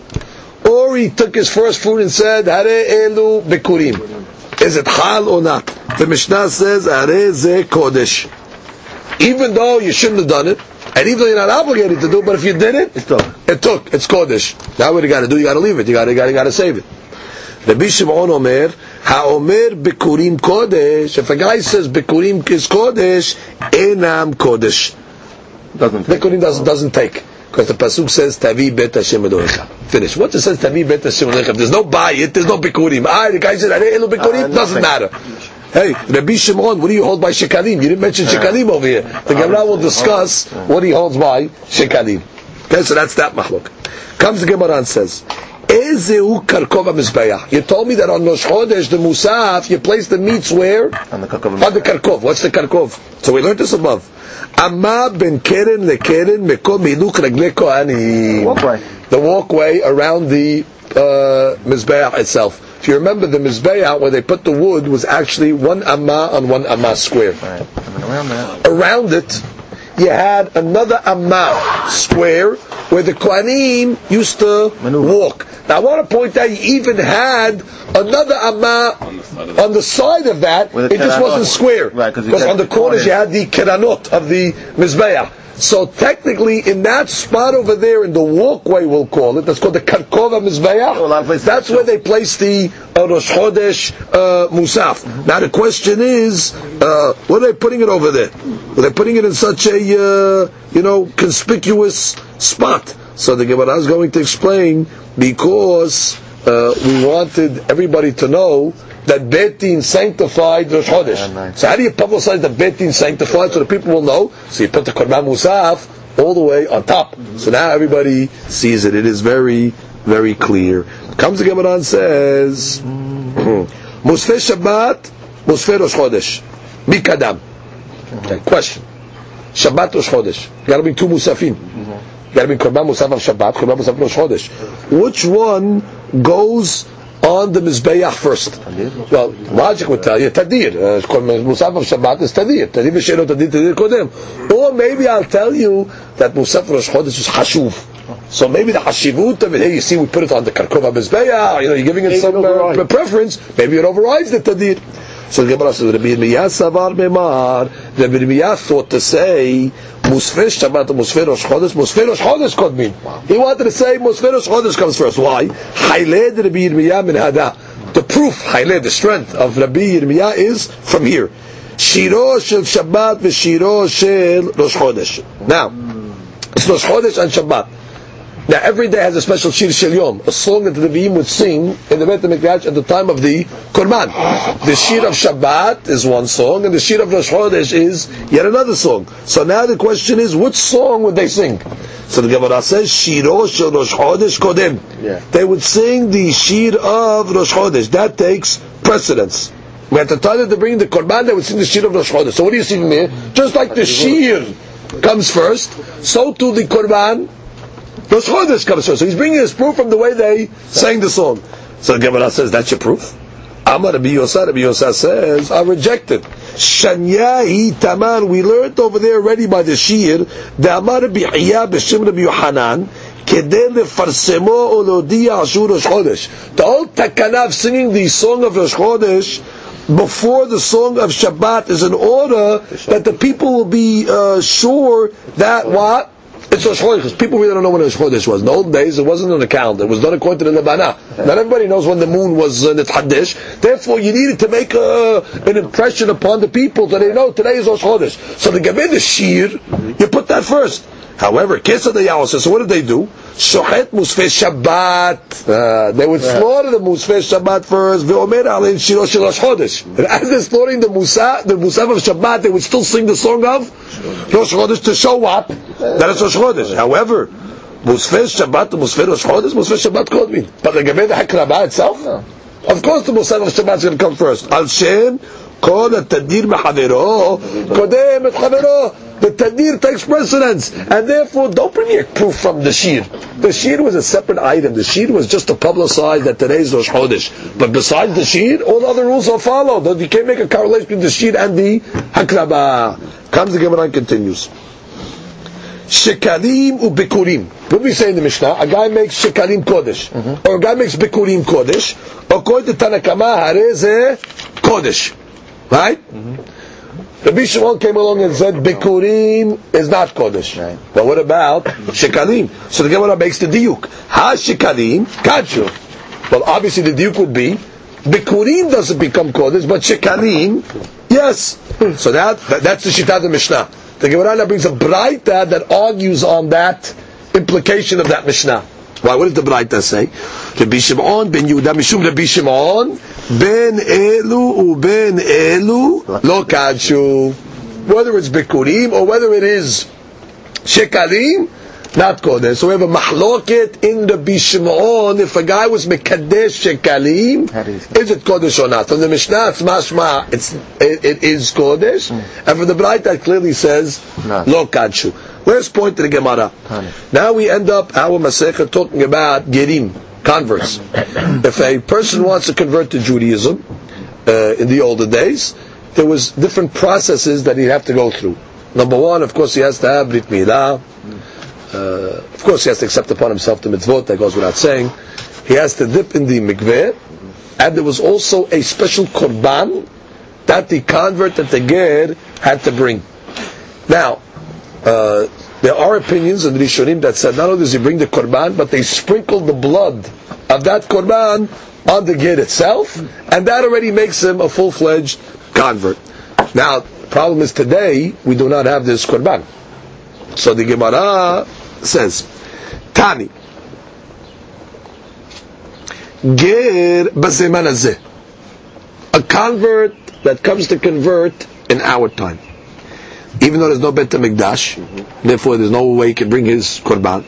Or he took his first fruit and said, Hare elu bikurim. Is it hal or not? The Mishnah says, Hare ze kodesh. Even though you shouldn't have done it, and even though you're not obligated to do it, but if you did it, it took. It took. It's kodesh. Now what you got to do, you got to leave it. You got to, you got to, you got to save it. Rabbi Shimon Omer, Haomer bikurim kodesh. If a guy says bikurim is kodesh, enam kodesh. Doesn't take. Bikurim doesn't, doesn't take, because the pasuk says Tavi bet Hashem Elohecha. Finish. What it says Tavi bet Hashem Elohecha? There's no bayit. There's no bikurim. Ah, the guy said Arei elu bikurim. Doesn't matter. Hey, Rabbi Shimon, what do you hold by shekalim? You didn't mention shekalim over here. The Gemara will discuss what he holds by shekalim. Okay, so that's that machlok. Comes the Gemara and says Ezeu Karkova Mizbeyach. You told me that on Rosh Chodesh, the Musaf, you place the meats where? On the Karkov. On the Karkov. What's the Karkov? So we learned this above. Amma ben Keren leKeren mekom iluk regle kohanim. Walkway. The walkway around the uh, Mizbeyach itself. If you remember, the Mizbeah, where they put the wood, was actually one amma on one amma square. Right. Around, around it, you had another amma square, where the Kohanim used to Maneuver. walk. Now I want to point out, you even had another amma on the side of that. The side of that it just keranot. wasn't square. Right, because on the corners you had the keranot of the Mizbeah. So technically, in that spot over there, in the walkway, we'll call it, that's called the Karkova Mizbeach, that's where they place the uh, Rosh Chodesh uh, Musaf. Mm-hmm. Now the question is, uh, what are they putting it over there? Are they putting it in such a, uh, you know, conspicuous spot? So the Gemara is going to explain, because uh, we wanted everybody to know that Beit Din sanctified Rosh Chodesh. Yeah, nice. So how do you publicize that Beit Din sanctified so the people will know? So you put the Korban Musaf all the way on top. Mm-hmm. So now everybody sees it. It is very, very clear. Comes the Gemara and says, Musfeh Shabbat, Musfeh Rosh Chodesh. Mikadam. Okay, question. Shabbat Rosh Chodesh. You got to bring two Musafim. You got to bring Korban Musaf of Shabbat, Korban Musaf Rosh Chodesh. Which one goes on the Mizbeach first? Well, logic would tell you Tadir. Musaf of Shabbat is Tadir. Tadir B'Sheino Tadir Tadir Kodem. Or maybe I'll tell you that Musaf Rosh Chodesh is Hashuv. So maybe the Hashivut of it, hey, you see, we put it on the Karkova Mizbeach, you know, you're giving it some uh, preference, maybe it overrides the Tadir. So the Gemara says, Rabbi Yirmiyah Savar Memar, Rabbi Yirmiyah thought to say, Musfeh Shabbat, Musfeh Rosh Chodesh, Musfeh Rosh Chodesh Kodmin. He wanted to say, Musfeh Rosh Chodesh comes first. Why? Chayled Rabbi Yirmiyah min hada. The proof, Chayled, the strength of Rabbi Yirmiyah is from here. Shiro shel Shabbat v'shiro shel Rosh Chodesh. Now, it's Rosh Chodesh and Shabbat. Now every day has a special Shir Shel Yom, a song that the Nevi'im would sing in the Beit HaMikdash at the time of the Korban. The Shir of Shabbat is one song, and the Shir of Rosh Chodesh is yet another song. So now the question is, which song would they sing? So the Gemara says, Shiro Shel Rosh Chodesh Kodem. Yeah. They would sing the Shir of Rosh Chodesh. That takes precedence. At the time that they bring the Korban, they would sing the Shir of Rosh Chodesh. So what do you see there? Just like the Shir comes first, so too the Korban Rosh Chodesh comes first. So he's bringing his proof from the way they sang the song. So Gemara says, that's your proof? Amar Rabbi Yosef, Rabbi Yosef says, I reject it. Shanyahi Taman, we learned over there already by the Shir, the Amar Rabbi Hiya B'Shem Rabbi Yochanan, Kedel Lefarsemo Olodiyah Ashur Rosh Chodesh. The old Takanav singing the song of Rosh Chodesh before the song of Shabbat is in order that the people will be uh, sure that what? It's Rosh Chodesh, because people really don't know when Rosh Chodesh was. In the old days, it wasn't on a calendar. It was done according to the Drabbanan. Yeah. Not everybody knows when the moon was uh, Nitchadish. Therefore, you needed to make uh, an impression upon the people so they know today is Rosh Chodesh. So the Gemara Shir, you put that first. However, Kesa de Yahweh says, so what did they do? Shochet Musfeh Shabbat. Uh, they would yeah. slaughter the Musfeh Shabbat first. Ve'omer alein Shiro Shel Rosh Chodesh. And as they're slaughtering the Musaf, the Musaf of Shabbat, they would still sing the song of Rosh Chodesh to show up that it's Rosh Chodesh. However, Musfeh Shabbat, Musfeh Rosh Chodesh, Musfeh Shabbat Kodmin. But the Gemara Hakrabah itself? No. Of course the Musaf of Shabbat is going to come first. Al Shem, Kol HaTadir Mechavero, Kodem et Chavero. The Tadir takes precedence, and therefore don't bring your proof from the Shir. The Shir was a separate item. The Shir was just to publicize that today is Rosh Chodesh. But besides the Shir, all the other rules are followed. You can't make a correlation between the Shir and the Hakrabah. Comes the Gemara and continues. Shekalim u'bikurim. What we say in the Mishnah, a guy makes Shekalim Kodesh, mm-hmm. or a guy makes Bikurim Kodesh, or Kodesh Tanakama Hareze Kodesh. Right? Mm-hmm. Rabbi Shimon came along and said, Bikurim is not Kodesh. Right. But what about Shekalim? So the Gemara makes the Diuk. Ha Shekalim, Kachu. Well, obviously the Diuk would be, Bikurim doesn't become Kodesh, but Shekalim, yes. So that, that that's the Shita of the Mishnah. The Gemara brings a Braita that argues on that implication of that Mishnah. Why? What does the Braita say? Rabbi Shimon ben Yehuda Mishum Rabbi Shimon ben Elu uben Elu lo kadshu. Whether it's Bikurim or whether it is Shekalim, not Kodesh. So we have a mahloket in the Bishimon, if a guy was Mekadesh Shekalim, is it Kodesh or not? From the Mishnah, it's Mashma, it's, it, it is Kodesh, mm. and from the Braita clearly says, no. Lo Kadshu. Where's point to the Gemara? Now we end up our Masechah talking about Gerim, converts. If a person wants to convert to Judaism, uh, in the older days, there was different processes that he'd have to go through. Number one, of course, he has to have Brit Milah. Uh, of course, he has to accept upon himself the mitzvot, that goes without saying. He has to dip in the Mikveh. And there was also a special Korban that the convert, that the Ger, had to bring. Now, Uh, there are opinions in Rishonim that said not only does he bring the Korban, but they sprinkled the blood of that Korban on the Ger itself, and that already makes him a full-fledged convert. Now, the problem is today, we do not have this Korban. So the Gemara says, Tani, Ger b'zeman hazeh, a convert that comes to convert in our time. Even though there's no Bet HaMikdash, mm-hmm. therefore there's no way he can bring his Korban.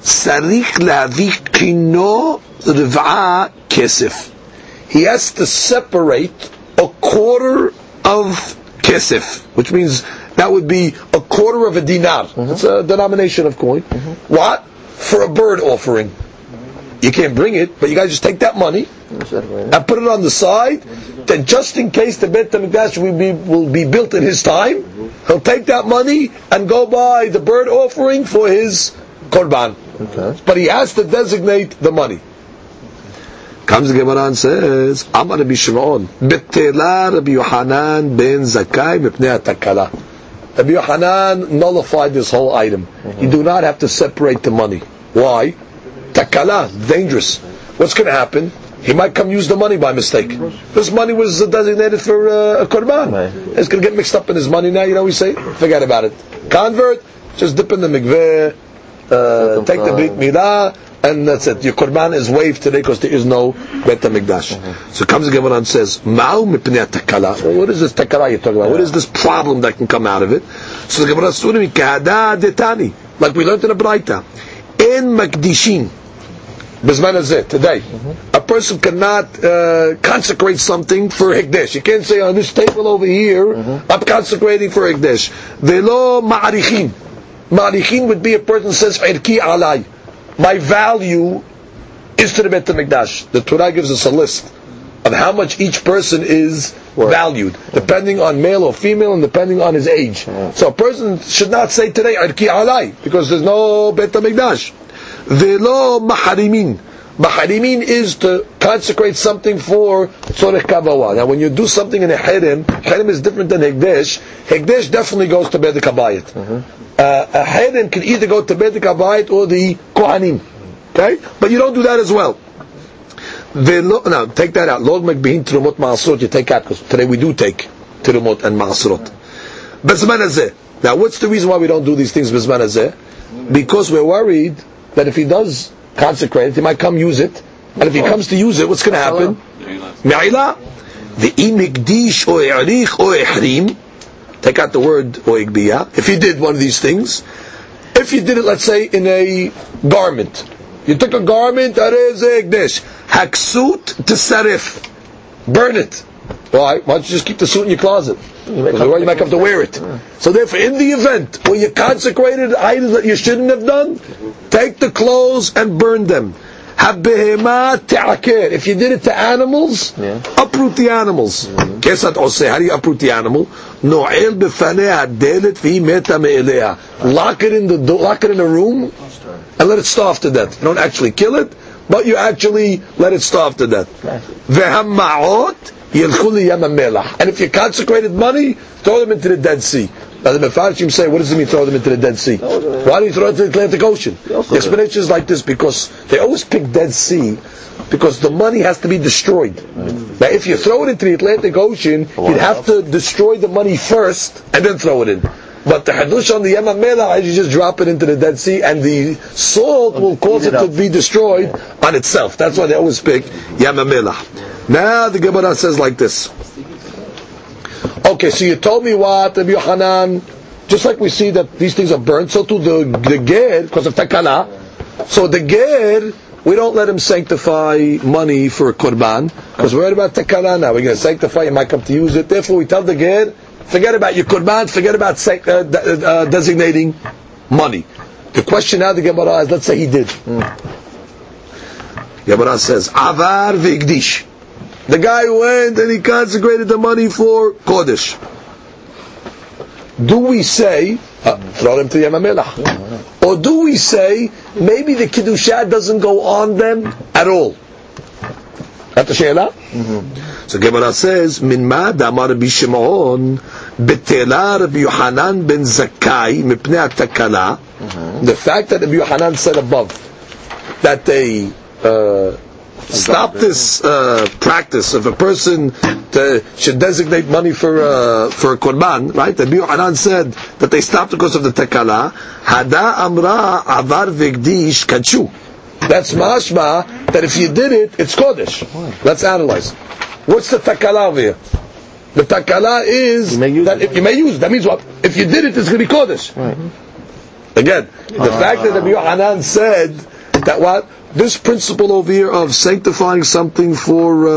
Sarich le'avih kino riv'a kesef. He has to separate a quarter of kesef, which means that would be a quarter of a dinar. Mm-hmm. It's a denomination of coin. Mm-hmm. What? For a bird offering. You can't bring it, but you got to just take that money and put it on the side, that just in case the Beit HaMikdash will be, will be built in his time, he'll take that money and go buy the bird offering for his Korban. Okay. But he has to designate the money. Comes the Gemara and says, Amar Rabbi Shimon, Betela Rabbi Yochanan ben Zakkai mipnei hatakala. Rabbi Yochanan nullified this whole item. You do not have to separate the money. Why? Takala, dangerous. What's going to happen? He might come use the money by mistake. This money was designated for uh, a Korban. It's going to get mixed up in his money now, you know what we say? Forget about it. Convert, just dip in the mikveh, uh, take the Brit Milah, and that's it. Your Korban is waived today because there is no Bet HaMikdash. So comes the Gemara and says, Ma'u mipnei takala. Well, what is this takala you're talking about? What is this problem that can come out of it? So the Gemara says, Kahada detani, like we learned in the Braita. En makdishin. Today, mm-hmm. a person cannot uh, consecrate something for Hikdesh. You can't say on this table over here, mm-hmm. I'm consecrating for Hikdesh. Velo ma'arichin. Ma'arichin would be a person who says, Irki alai. My value is to the Beit HaMikdash. The Torah gives us a list of how much each person is valued, depending on male or female and depending on his age. Mm-hmm. So a person should not say today, Irki alai, because there's no Beit HaMikdash. Velo maharimin. Maharimin is to consecrate something for tzorech kavawa. Now, when you do something in a harem, harem is different than hekdesh. Hekdesh definitely goes to Beit HaKabayit. Mm-hmm. Uh, a harem can either go to Beit HaKabayit or the kohanim. Okay, but you don't do that as well. Velo, now take that out. Log mekbehin terumot ma'asrot. You take out because today we do take terumot and ma'asrot. Bezman hazeh. Now, what's the reason why we don't do these things bezman hazeh? Because we're worried that if he does consecrate it, he might come use it. And if he comes to use it, what's going to happen? Me'ila. Ve'imikdish o'erich o'ehrim. Take out the word o'egbiya. If he did one of these things, if he did it, let's say, in a garment. You took a garment, that is a hekdesh. Haksut to sarif. Burn it. Why? Why don't you just keep the suit in your closet? You might have to, to wear it. Yeah. So therefore, in the event where you consecrated items that you shouldn't have done, take the clothes and burn them. If you did it to animals, yeah. uproot the animals. Mm-hmm. How do you uproot the animal? Lock it in the lock it in a room and let it starve to death. You don't actually kill it, but you actually let it starve to death. Nice. And if you consecrated money, throw them into the Dead Sea. Now the Mefarshim say, what does it mean throw them into the Dead Sea? Why do you throw it into the Atlantic Ocean? The explanation is like this, because they always pick Dead Sea, because the money has to be destroyed. Now if you throw it into the Atlantic Ocean, you'd have to destroy the money first, and then throw it in. But the Hadush on the Yam HaMelah is you just drop it into the Dead Sea, and the salt will cause it to be destroyed on itself. That's why they always pick Yam HaMelah. Now the Gemara says like this. Okay, so you told me what Rabbi Yochanan Just like we see that these things are burned, so too the, the ger, because of takana. So the ger, we don't let him sanctify money for a Qurban, because we're worried about takana now. We're going to sanctify, you might come to use it. Therefore we tell the ger, forget about your Qurban, forget about sanct- uh, de- uh, designating money. The question now the Gemara is, let's say he did. Hmm. Gemara says, Avar v'igdish. The guy went and he consecrated the money for Kodesh. Do we say, uh, throw them to Yam HaMelech? Or do we say, maybe the Kiddusha doesn't go on them at all? That's the Sheila. So Gemara says, Min ma damar Rabbi Shimon, betela Rabbi Yochanan ben Zakkai, mipnei takala. The fact that Rabbi Yochanan said above, that they... Uh, Stop this uh, practice of a person to, should designate money for uh, for a Qurban, right? The Rabbi Yochanan said that they stopped because of the takala. Hada amra avar v'gdish kachu. That's mashma, that if you did it, it's Kodesh. Let's analyze. What's the takala over here? The takala is that if you may use it. That means what? If you did it, it's going to be Kodesh. Again, the fact that the Rabbi Yochanan said that what? This principle over here of sanctifying something for uh,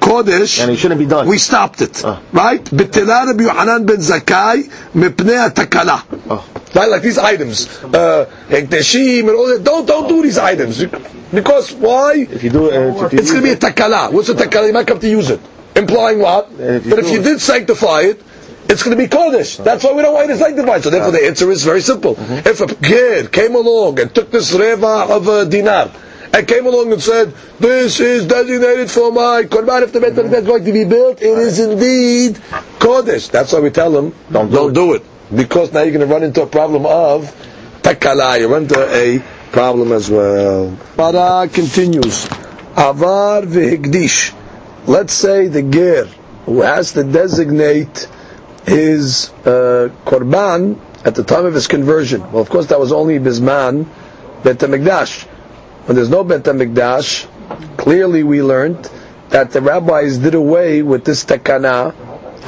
Kodesh, and it shouldn't be done. We stopped it, uh. right? B'tilah Rabbi Yochanan ben Zakkai mipnei takala. Right, like these items, uh, and all that. Don't don't do these items because why? If you do, uh, if you it's going to be a takala. What's a takala? You might come to use it, implying what? If but if you it. did sanctify it, it's going to be Kodesh. That's why we don't want it to sanctify. So therefore the answer is very simple. Mm-hmm. If a ger came along and took this reva of a dinar, and came along and said, this is designated for my Qurban, if the Bet HaMikdash is going to be built, it is indeed Kodesh. That's why we tell him, don't, don't do, it. do it. Because now you're going to run into a problem of takala. You run into a problem as well. Para continues. Avar v'higdish. Let's say the ger who has to designate his uh, Qurban at the time of his conversion. Well, of course, that was only Bisman Bet HaMikdash. When there's no Bet HaMikdash, clearly we learned that the rabbis did away with this takana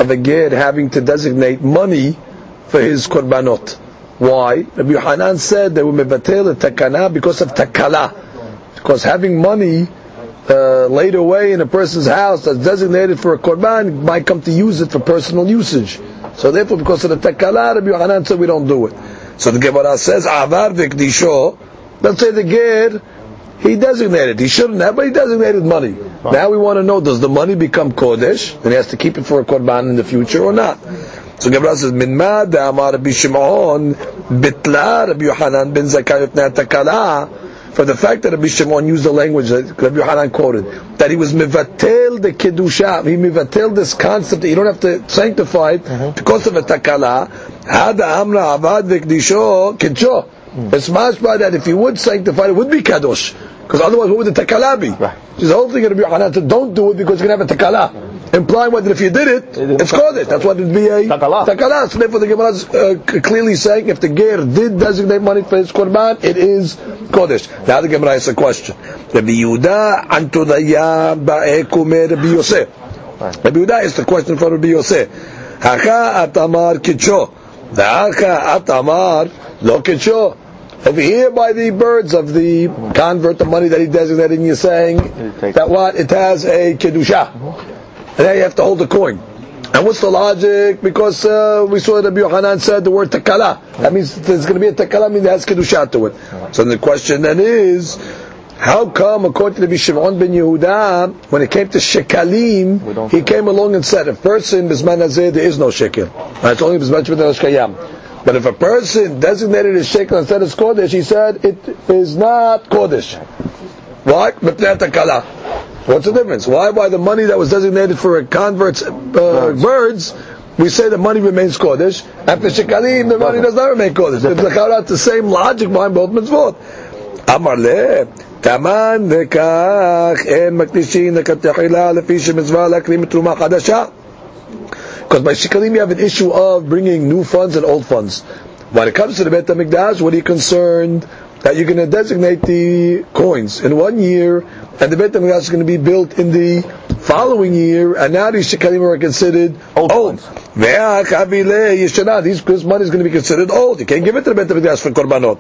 of a ger having to designate money for his Qurbanot. Why? Rabbi Yochanan said they were mevatel takana because of takala. Because having money Uh, laid away in a person's house that's designated for a Qurban might come to use it for personal usage. So therefore, because of the takala, Rabbi Yochanan said we don't do it. So the Gemara says, Avar v'ikdisho, let's say the ger, he designated, he shouldn't have, but he designated money. Now we want to know, does the money become Kodesh, and he has to keep it for a Qurban in the future or not? So Gemara says, Min ma da'amar Rabbi Shimon, bitla Rabbi Yochanan ben Zakkai v'pnei takala. For the fact that Rabbi Shimon used the language that Rabbi Yochanan quoted, that he was mivatel the kedusha, he mivatel this concept that you don't have to sanctify it mm-hmm. because of a takala. Hada amra avad v'kedisho kedusho. It's mashma that if he would sanctify it, it would be kadosh, because otherwise, what would the takala be? Right. She's holding Rabbi Yochanan said, don't do it because you're going to have a takala, implying that if you did it, it's kodesh. That's what it would be a takala. takala. So therefore, the Gemara is uh, clearly saying if the ger did designate money for his korban, it is kodesh. Now the Gemara has a question. Rabbi Yehuda antodaya ba'ekume Rabbi Yosef. Rabbi Yehuda is the question for Rabbi Yosef. Haka atamar kicho. Haka atamar lo kicho. Over here, by the birds of the convert, the money that he designated, you're saying that what? It has a kedusha. And now you have to hold the coin. And what's the logic? Because uh, we saw that Rabbi Yochanan said the word takala. That means there's going to be a takala, meaning it has kedusha to it. So the question then is, how come, according to Rabbi Shimon ben Yehuda, when it came to shekalim, he came along and said, a person, bisman hazeh, there is no shekel. It's only bisman shemidash kayam. But if a person designated as shekel instead of kodesh, he said it is not kodesh. Why? What's the difference? Why? By the money that was designated for a convert's uh, birds. birds, we say the money remains kodesh. After shekalim, the money does not remain kodesh. It's like the same logic behind both mitzvot. Amar le taman lekach en maknishin lekatechila lefishem mitzvah lakrim truma chadasha. Because by shekalim you have an issue of bringing new funds and old funds. When it comes to the Beit HaMikdash, what are you concerned that you're going to designate the coins in one year, and the Beit HaMikdash is going to be built in the following year, and now these shekalim are considered old. old. These, this money is going to be considered old. You can't give it to the Beit HaMikdash for korbanot.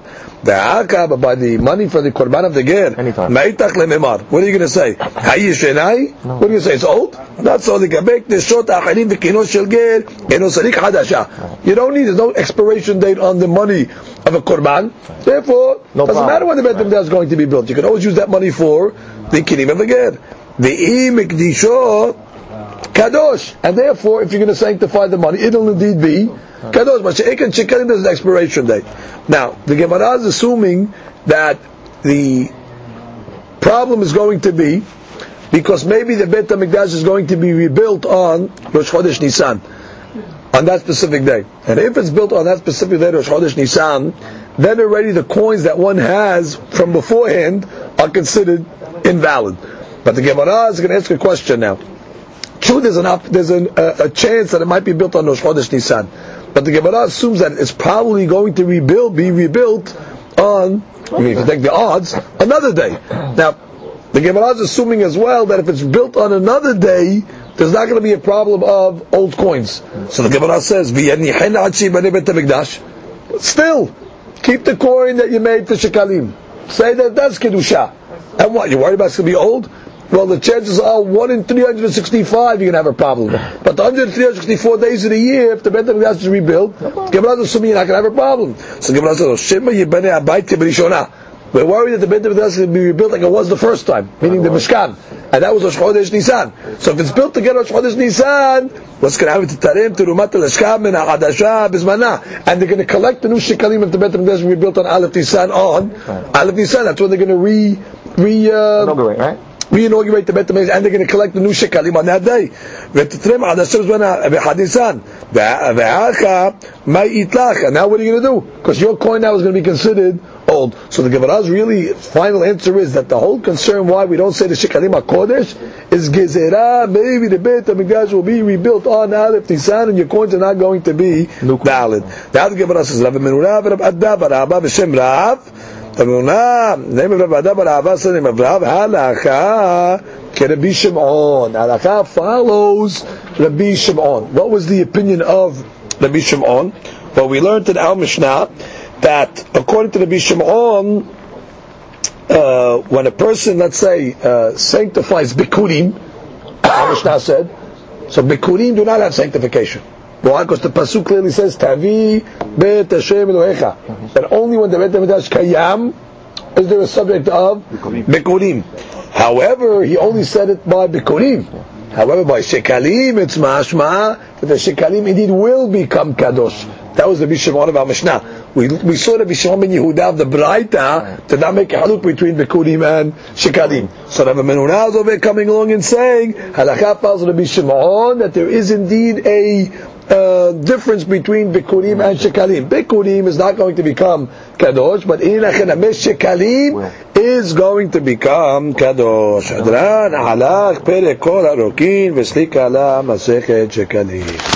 By the money for the korban of the ger, what are you going to say? No. What are you going to say? It's old? Not so. You don't need, there's no expiration date on the money of a korban. Therefore, it doesn't matter when the Beit HaMikdash is going to be built. You can always use that money for the kinim of the ger. Ve'i mikdisho kadosh, and therefore, if you're going to sanctify the money, it'll indeed be kadosh. But she'ekan shekalim, there's an expiration date. Now, the Gemara is assuming that the problem is going to be because maybe the Beit HaMikdash is going to be rebuilt on Rosh Chodesh Nisan, on that specific day. And if it's built on that specific day, Rosh Chodesh Nisan, then already the coins that one has from beforehand are considered invalid. But the Gemara is going to ask a question now. True, there's, an op- there's an, uh, a chance that it might be built on Rosh Chodesh Nisan, but the Gemara assumes that it's probably going to rebuild, be rebuilt on, I mean, if you take the odds, another day. Now, the Gemara is assuming as well that if it's built on another day, there's not going to be a problem of old coins. So the Gemara says, still, keep the coin that you made to shekalim. Say that that's kedusha. And what, you're worried about it's going to be old? Well, the chances are one in three hundred sixty-five you're going to have a problem. But the one hundred three hundred sixty-four days of the year, if the Beit HaMikdash is rebuilt, no Gemara is assuming you're not going to have a problem. So Gemara says, we're worried that the Beit HaMikdash is going to be rebuilt like it was the first time, meaning the Mashkan. And that was Rosh Chodesh Nisan. So if it's built again Rosh Chodesh Nisan, what's going to happen to Tarim, to Rumat al-Ashkam, and Ha'adashah, Bizmanah? And they're going to collect the new Shekalim if the Beit HaMikdash is rebuilt on Aleph Nisan on. Aleph Nisan, that's when they're going to re... re uh, inaugurate, right? Re-inaugurate the Beit HaMikdash, and they're going to collect the new shekalim on that day. And now what are you going to do? Because your coin now is going to be considered old. So the Gemara's really final answer is that the whole concern why we don't say the shekalim are kodesh is gezerah. Maybe the Beit HaMikdash will be rebuilt on Aleph Nisan, and your coins are not going to be valid. Now the Gemara says, Rav Menurah, Rav Adda, Rav Abba, B'Shem Rav. Now Halakha follows Rabbi Shimon. What was the opinion of Rabbi Shimon? Well, we learned in our Mishnah that according to Rabbi Shimon, uh, when a person, let's say, uh, sanctifies Bikurim, our Mishnah said, so Bikurim do not have sanctification. Why? Because the Pasuk clearly says, Tavi bet Hashem Elohecha. That only when the Beit HaMikdash Kayam is there a subject of Bikurim. However, he only said it by Bikurim. However, by Shekalim, it's Mashma, that the Shekalim indeed will become Kadosh. That was the Bishimon of our Mishnah. We, we saw the Bishimon ben Yehuda of the Braita to not make a haluk between Bikurim and Shekalim. So Rabbi Menuna is over coming along and saying, Halakha follows the Bishimon, that there is indeed a Uh, difference between Bikurim and Shekalim. Bikurim is not going to become Kadosh, but Shekalim is going to become Kadosh. Adran, Halak, Perek, Kol, Harokin, Veslika, La, Masechet, Shekalim.